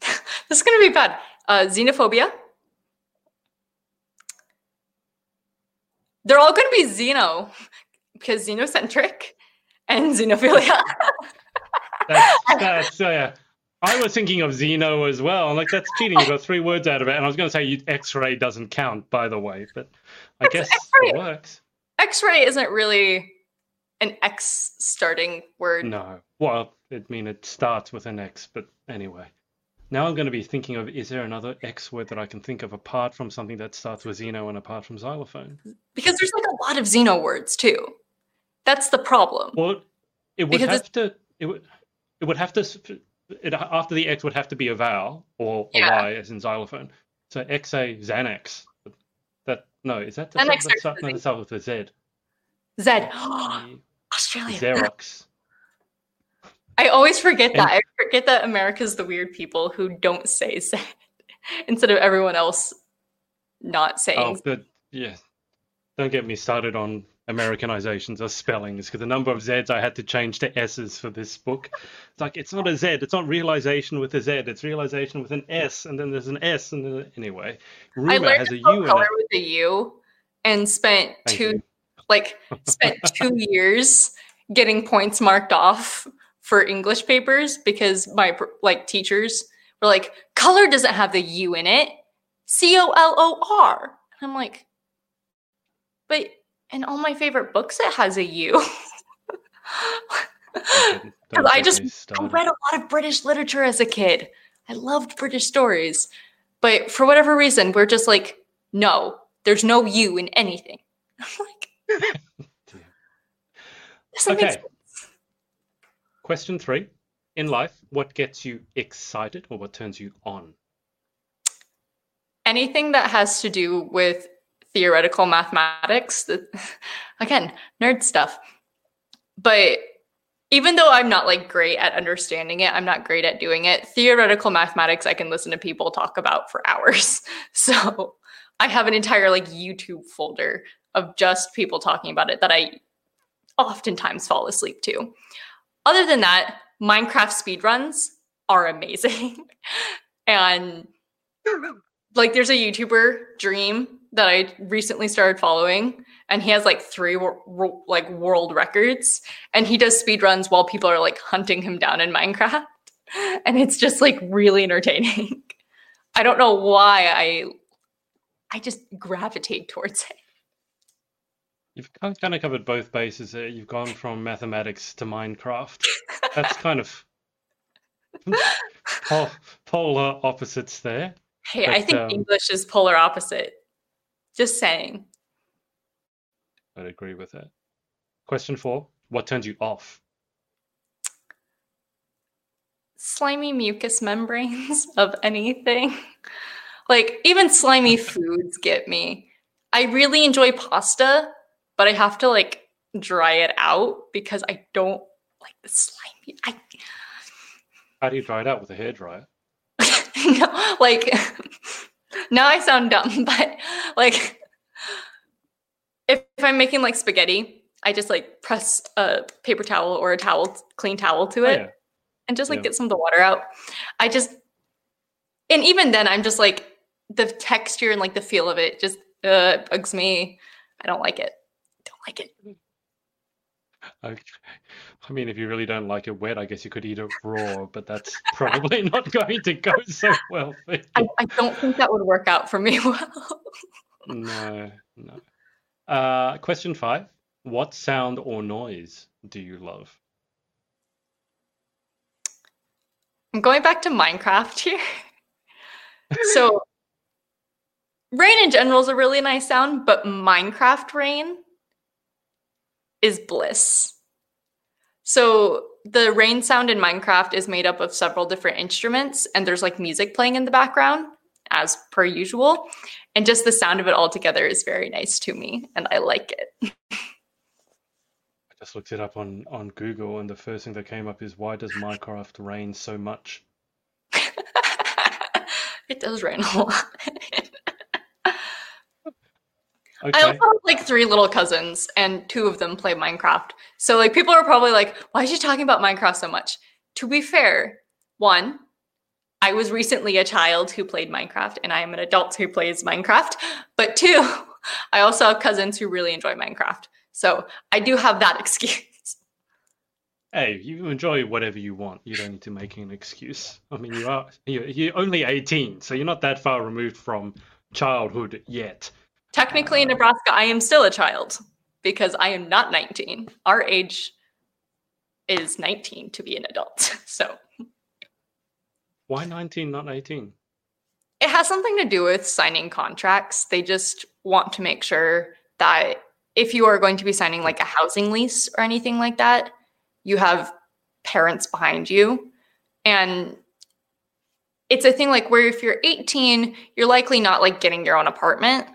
This is going to be bad. Xenophobia. They're all going to be xeno because xenocentric and xenophilia. Yeah. I was thinking of xeno as well. I'm like, that's cheating. You got 3 words out of it. And I was going to say X-ray doesn't count, by the way, but I guess X-ray. It works. X-ray isn't really an X starting word. No. Well, it starts with an X, but anyway. Now I'm going to be thinking of, is there another X word that I can think of apart from something that starts with xeno and apart from xylophone? Because there's like a lot of xeno words too. That's the problem. Well, it would have to... after the X would have to be a vowel or a Y as in xylophone. So XA, Xanax. Is that the start with a Z? Z. Australia. Xerox. I always forget that. I forget that America's the weird people who don't say Z instead of everyone else not saying. Don't get me started on Americanizations of spellings, because the number of Z's I had to change to S's for this book. It's like, it's not a Z, it's not realization with a Z, it's realization with an S, and then there's an S, and then anyway. Rumor I learned has a U color in it. With a U, and spent two years getting points marked off for English papers because my teachers were like, color doesn't have the U in it, C-O-L-O-R. And I'm like, but in all my favorite books, it has a U. I read a lot of British literature as a kid. I loved British stories. But for whatever reason, we're just like, no, there's no U in anything. I'm like, doesn't make sense. Question 3. In life, what gets you excited or what turns you on? Anything that has to do with theoretical mathematics, again, nerd stuff. But even though I'm not like great at understanding it, I'm not great at doing it. Theoretical mathematics, I can listen to people talk about for hours. So I have an entire like YouTube folder of just people talking about it that I oftentimes fall asleep to. Other than that, Minecraft speedruns are amazing. And like there's a YouTuber, Dream, that I recently started following, and he has like 3 world records, and he does speed runs while people are like hunting him down in Minecraft, and it's just like really entertaining. I don't know why I just gravitate towards it. You've kind of covered both bases there. You've gone from mathematics to Minecraft. That's kind of polar opposites there. Hey, but I think English is polar opposite. Just saying. I'd agree with that. Question 4. What turns you off? slimy mucous membranes of anything. Like, even slimy foods get me. I really enjoy pasta, but I have to, like, dry it out because I don't like the slimy. How do you dry it out? With a hairdryer? No, like, now I sound dumb, but, like, if I'm making, like, spaghetti, I just, like, press a paper towel or a towel, clean towel to it. Oh, yeah. And just, like, get some of the water out. And even then, I'm just, like, the texture and, like, the feel of it just bugs me. I don't like it. Okay. I mean, if you really don't like it wet, I guess you could eat it raw, but that's probably not going to go so well for you. I don't think that would work out for me well. No. Question 5. What sound or noise do you love? I'm going back to Minecraft here. So rain in general is a really nice sound, but Minecraft rain is bliss. So the rain sound in Minecraft is made up of several different instruments, and there's like music playing in the background as per usual. And just the sound of it all together is very nice to me, and I like it. I just looked it up on Google, and the first thing that came up is, why does Minecraft rain so much? It does rain a lot. Okay. I also have like 3 little cousins, and 2 of them play Minecraft. So like people are probably like, why is she talking about Minecraft so much? To be fair, 1, I was recently a child who played Minecraft, and I am an adult who plays Minecraft. But 2, I also have cousins who really enjoy Minecraft. So I do have that excuse. Hey, you enjoy whatever you want. You don't need to make an excuse. I mean, you're only 18, so you're not that far removed from childhood yet. Technically, in Nebraska, I am still a child because I am not 19. Our age is 19 to be an adult. So, why 19, not 18? It has something to do with signing contracts. They just want to make sure that if you are going to be signing like a housing lease or anything like that, you have parents behind you. And it's a thing like where if you're 18, you're likely not like getting your own apartment.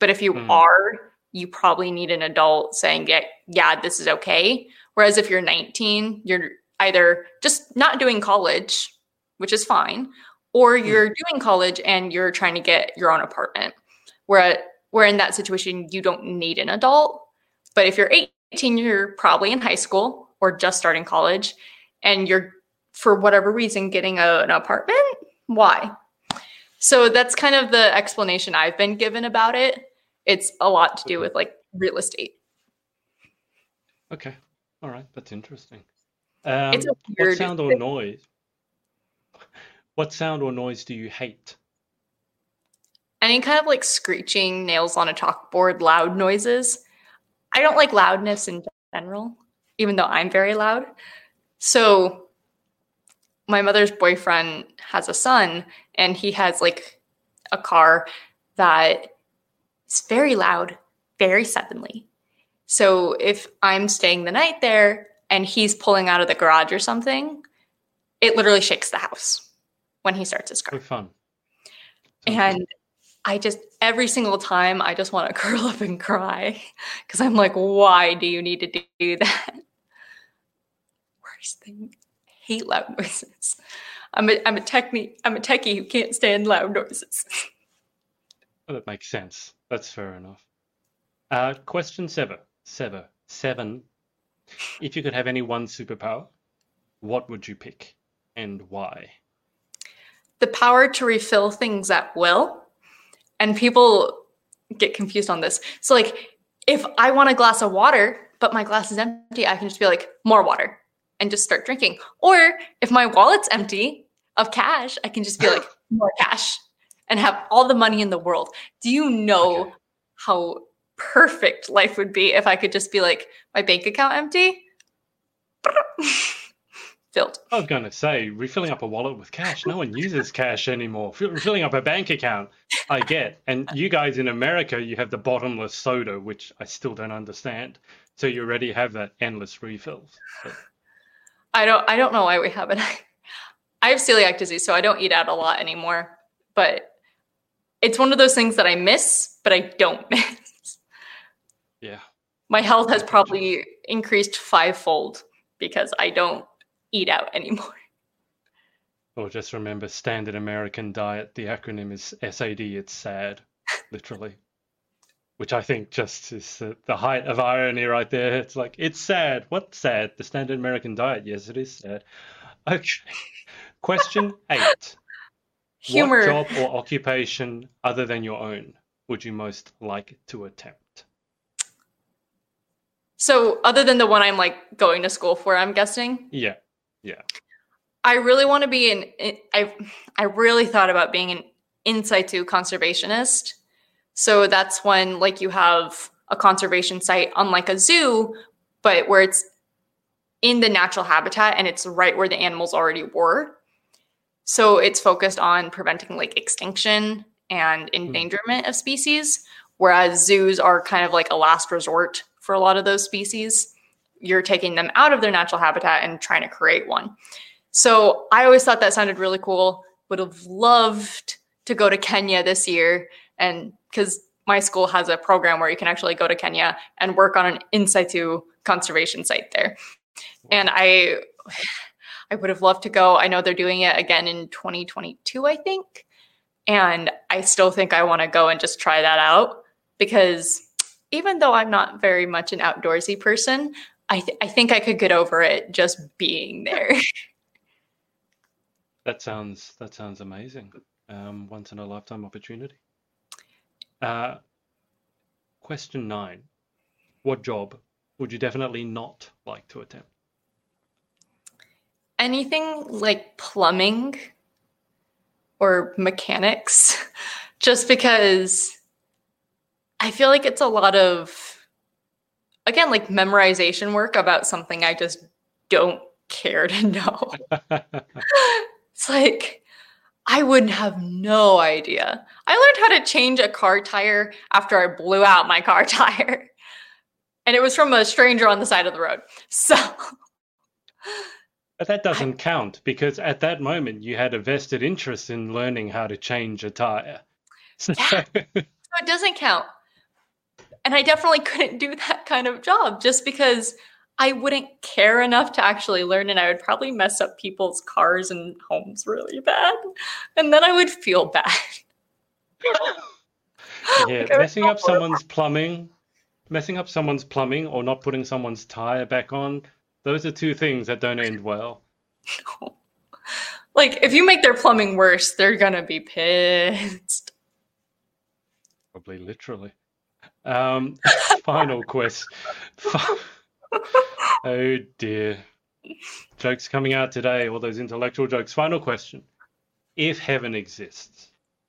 But if you are, you probably need an adult saying, yeah, this is okay. Whereas if you're 19, you're either just not doing college, which is fine, or you're doing college and you're trying to get your own apartment. Where in that situation, you don't need an adult. But if you're 18, you're probably in high school or just starting college, and you're, for whatever reason, getting an apartment. Why? So that's kind of the explanation I've been given about it. It's a lot to do with like real estate. Okay. All right. That's interesting. It's a weird what sound or noise? What sound or noise do you hate? Any kind of like screeching, nails on a chalkboard, loud noises. I don't like loudness in general, even though I'm very loud. So my mother's boyfriend has a son, and he has like a car that is very loud, very suddenly. So if I'm staying the night there and he's pulling out of the garage or something, it literally shakes the house when he starts his car. Very fun. And I just, every single time, I just want to curl up and cry because I'm like, why do you need to do that? Worst thing. Hate loud noises. I'm a techie who can't stand loud noises. Well, that makes sense. That's fair enough. Question 7. If you could have any one superpower, what would you pick and why? The power to refill things at will. And people get confused on this. So like, if I want a glass of water, but my glass is empty, I can just be like, more water. And just start drinking. Or if my wallet's empty of cash, I can just be like, more cash, and have all the money in the world. Do you know how perfect life would be if I could just be like, my bank account empty? Filled. I was going to say, refilling up a wallet with cash. No one uses cash anymore. Refilling up a bank account, I get. And you guys in America, you have the bottomless soda, which I still don't understand. So you already have that endless refills. I don't know why we have it. I have celiac disease, so I don't eat out a lot anymore, but it's one of those things that I miss, but I don't miss. Yeah. My health has probably increased fivefold because I don't eat out anymore. Well, just remember, standard American diet, the acronym is SAD, it's sad, literally. Which I think just is the height of irony right there. It's like, it's sad. What's sad? The standard American diet. Yes, it is sad. Okay. Question 8. Humor. What job or occupation other than your own would you most like to attempt? So other than the one I'm like going to school for, I'm guessing? Yeah. Yeah. I really want to be I really thought about being an in situ conservationist. So that's when like you have a conservation site on like a zoo, but where it's in the natural habitat and it's right where the animals already were. So it's focused on preventing like extinction and endangerment of species, whereas zoos are kind of like a last resort for a lot of those species. You're taking them out of their natural habitat and trying to create one. So I always thought that sounded really cool. Would have loved to go to Kenya this year. And because my school has a program where you can actually go to Kenya and work on an in situ conservation site there. And I would have loved to go. I know they're doing it again in 2022, I think. And I still think I want to go and just try that out because even though I'm not very much an outdoorsy person, I think I could get over it just being there. That sounds amazing. Once in a lifetime opportunity. Question 9. What job would you definitely not like to attempt? Anything like plumbing or mechanics, just because I feel like it's a lot of, again, like memorization work about something I just don't care to know. It's like, I would have no idea. I learned how to change a car tire after I blew out my car tire. And it was from a stranger on the side of the road. So. But that doesn't count because at that moment you had a vested interest in learning how to change a tire. So, yeah. So it doesn't count. And I definitely couldn't do that kind of job just because I wouldn't care enough to actually learn, and I would probably mess up people's cars and homes really bad. And then I would feel bad. Yeah, like messing up someone's plumbing or not putting someone's tire back on, those are two things that don't end well. No. Like, if you make their plumbing worse, they're going to be pissed. Probably literally. Final question. Oh dear. Jokes coming out today, all those intellectual jokes. Final question. If heaven exists,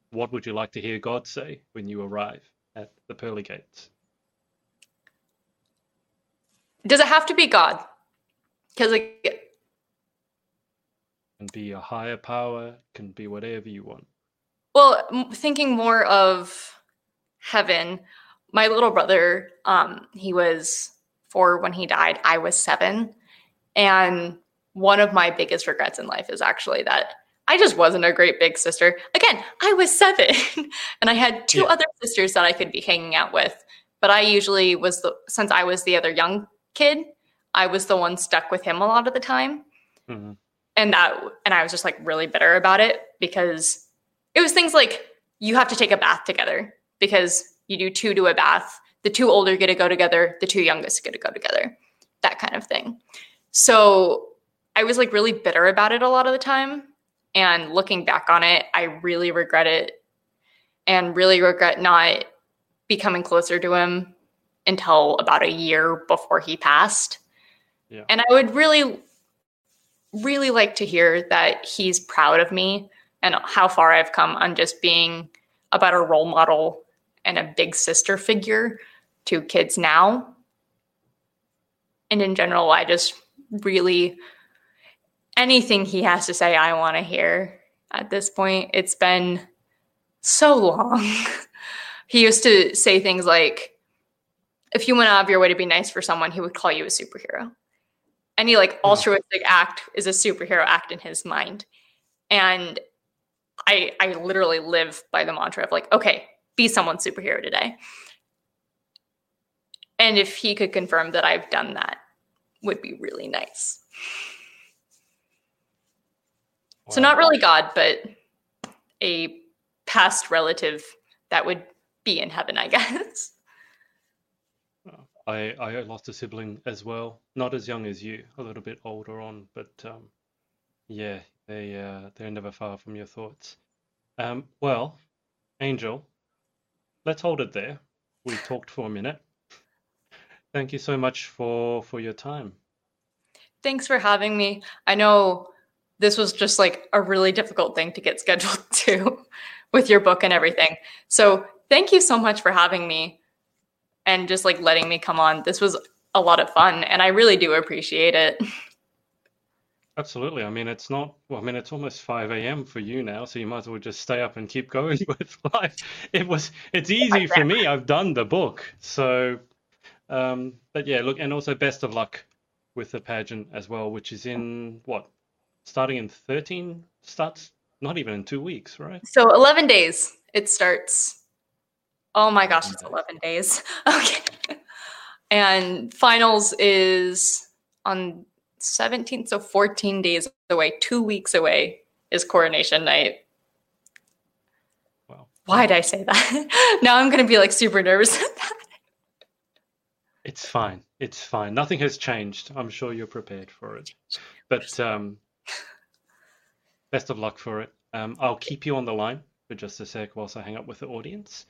what would you like to hear God say when you arrive at the pearly gates? Does it have to be God? Can be a higher power, can be whatever you want. Well, thinking more of heaven, my little brother, he was 4 when he died, I was 7. And one of my biggest regrets in life is actually that I just wasn't a great big sister. Again, I was 7 and I had 2 other sisters that I could be hanging out with. But I usually was since I was the other young kid, I was the one stuck with him a lot of the time. Mm-hmm. And I was just like really bitter about it because it was things like you have to take a bath together because you do 2 to a bath. The 2 older get to go together. The 2 youngest get to go together, that kind of thing. So I was like really bitter about it a lot of the time. And looking back on it, I really regret it and really regret not becoming closer to him until about a year before he passed. Yeah. And I would really, really like to hear that he's proud of me and how far I've come on just being a better role model and a big sister figure to kids now. And in general, I just really, anything he has to say, I want to hear at this point. It's been so long. He used to say things like, if you went out of your way to be nice for someone, he would call you a superhero. Any like altruistic act is a superhero act in his mind. And I literally live by the mantra of like, okay, be someone's superhero today. And if he could confirm that I've done that, would be really nice. Wow. So not really God, but a past relative that would be in heaven, I guess. I lost a sibling as well, not as young as you, a little bit older on, but yeah, they're never far from your thoughts. Well, Angel, let's hold it there. We talked for a minute. Thank you so much for your time. Thanks for having me. I know this was just like a really difficult thing to get scheduled to with your book and everything. So thank you so much for having me and just like letting me come on. This was a lot of fun and I really do appreciate it. Absolutely. I mean, it's not, well, I mean, it's almost 5 a.m. for you now, so you might as well just stay up and keep going with life. It's easy for me. I've done the book. So but yeah, look, and also best of luck with the pageant as well, which is in what? Starting in 13, starts not even in 2 weeks, right? So 11 days it starts. Oh my gosh, it's 11 days. Okay. And finals is on 17th, so 14 days away, 2 weeks away is coronation night. Wow. Why did I say that? Now I'm going to be like super nervous about that. It's fine. It's fine. Nothing has changed. I'm sure you're prepared for it. But best of luck for it. I'll keep you on the line for just a sec whilst I hang up with the audience.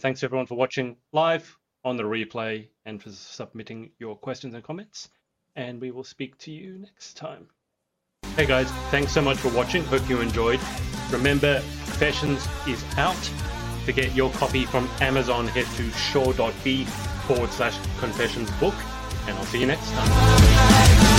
Thanks everyone for watching live on the replay and for submitting your questions and comments. And we will speak to you next time. Hey guys, thanks so much for watching. Hope you enjoyed. Remember, Confessions is out. To get your copy from Amazon, head to shaw.b/confessionsbook, and I'll see you next time.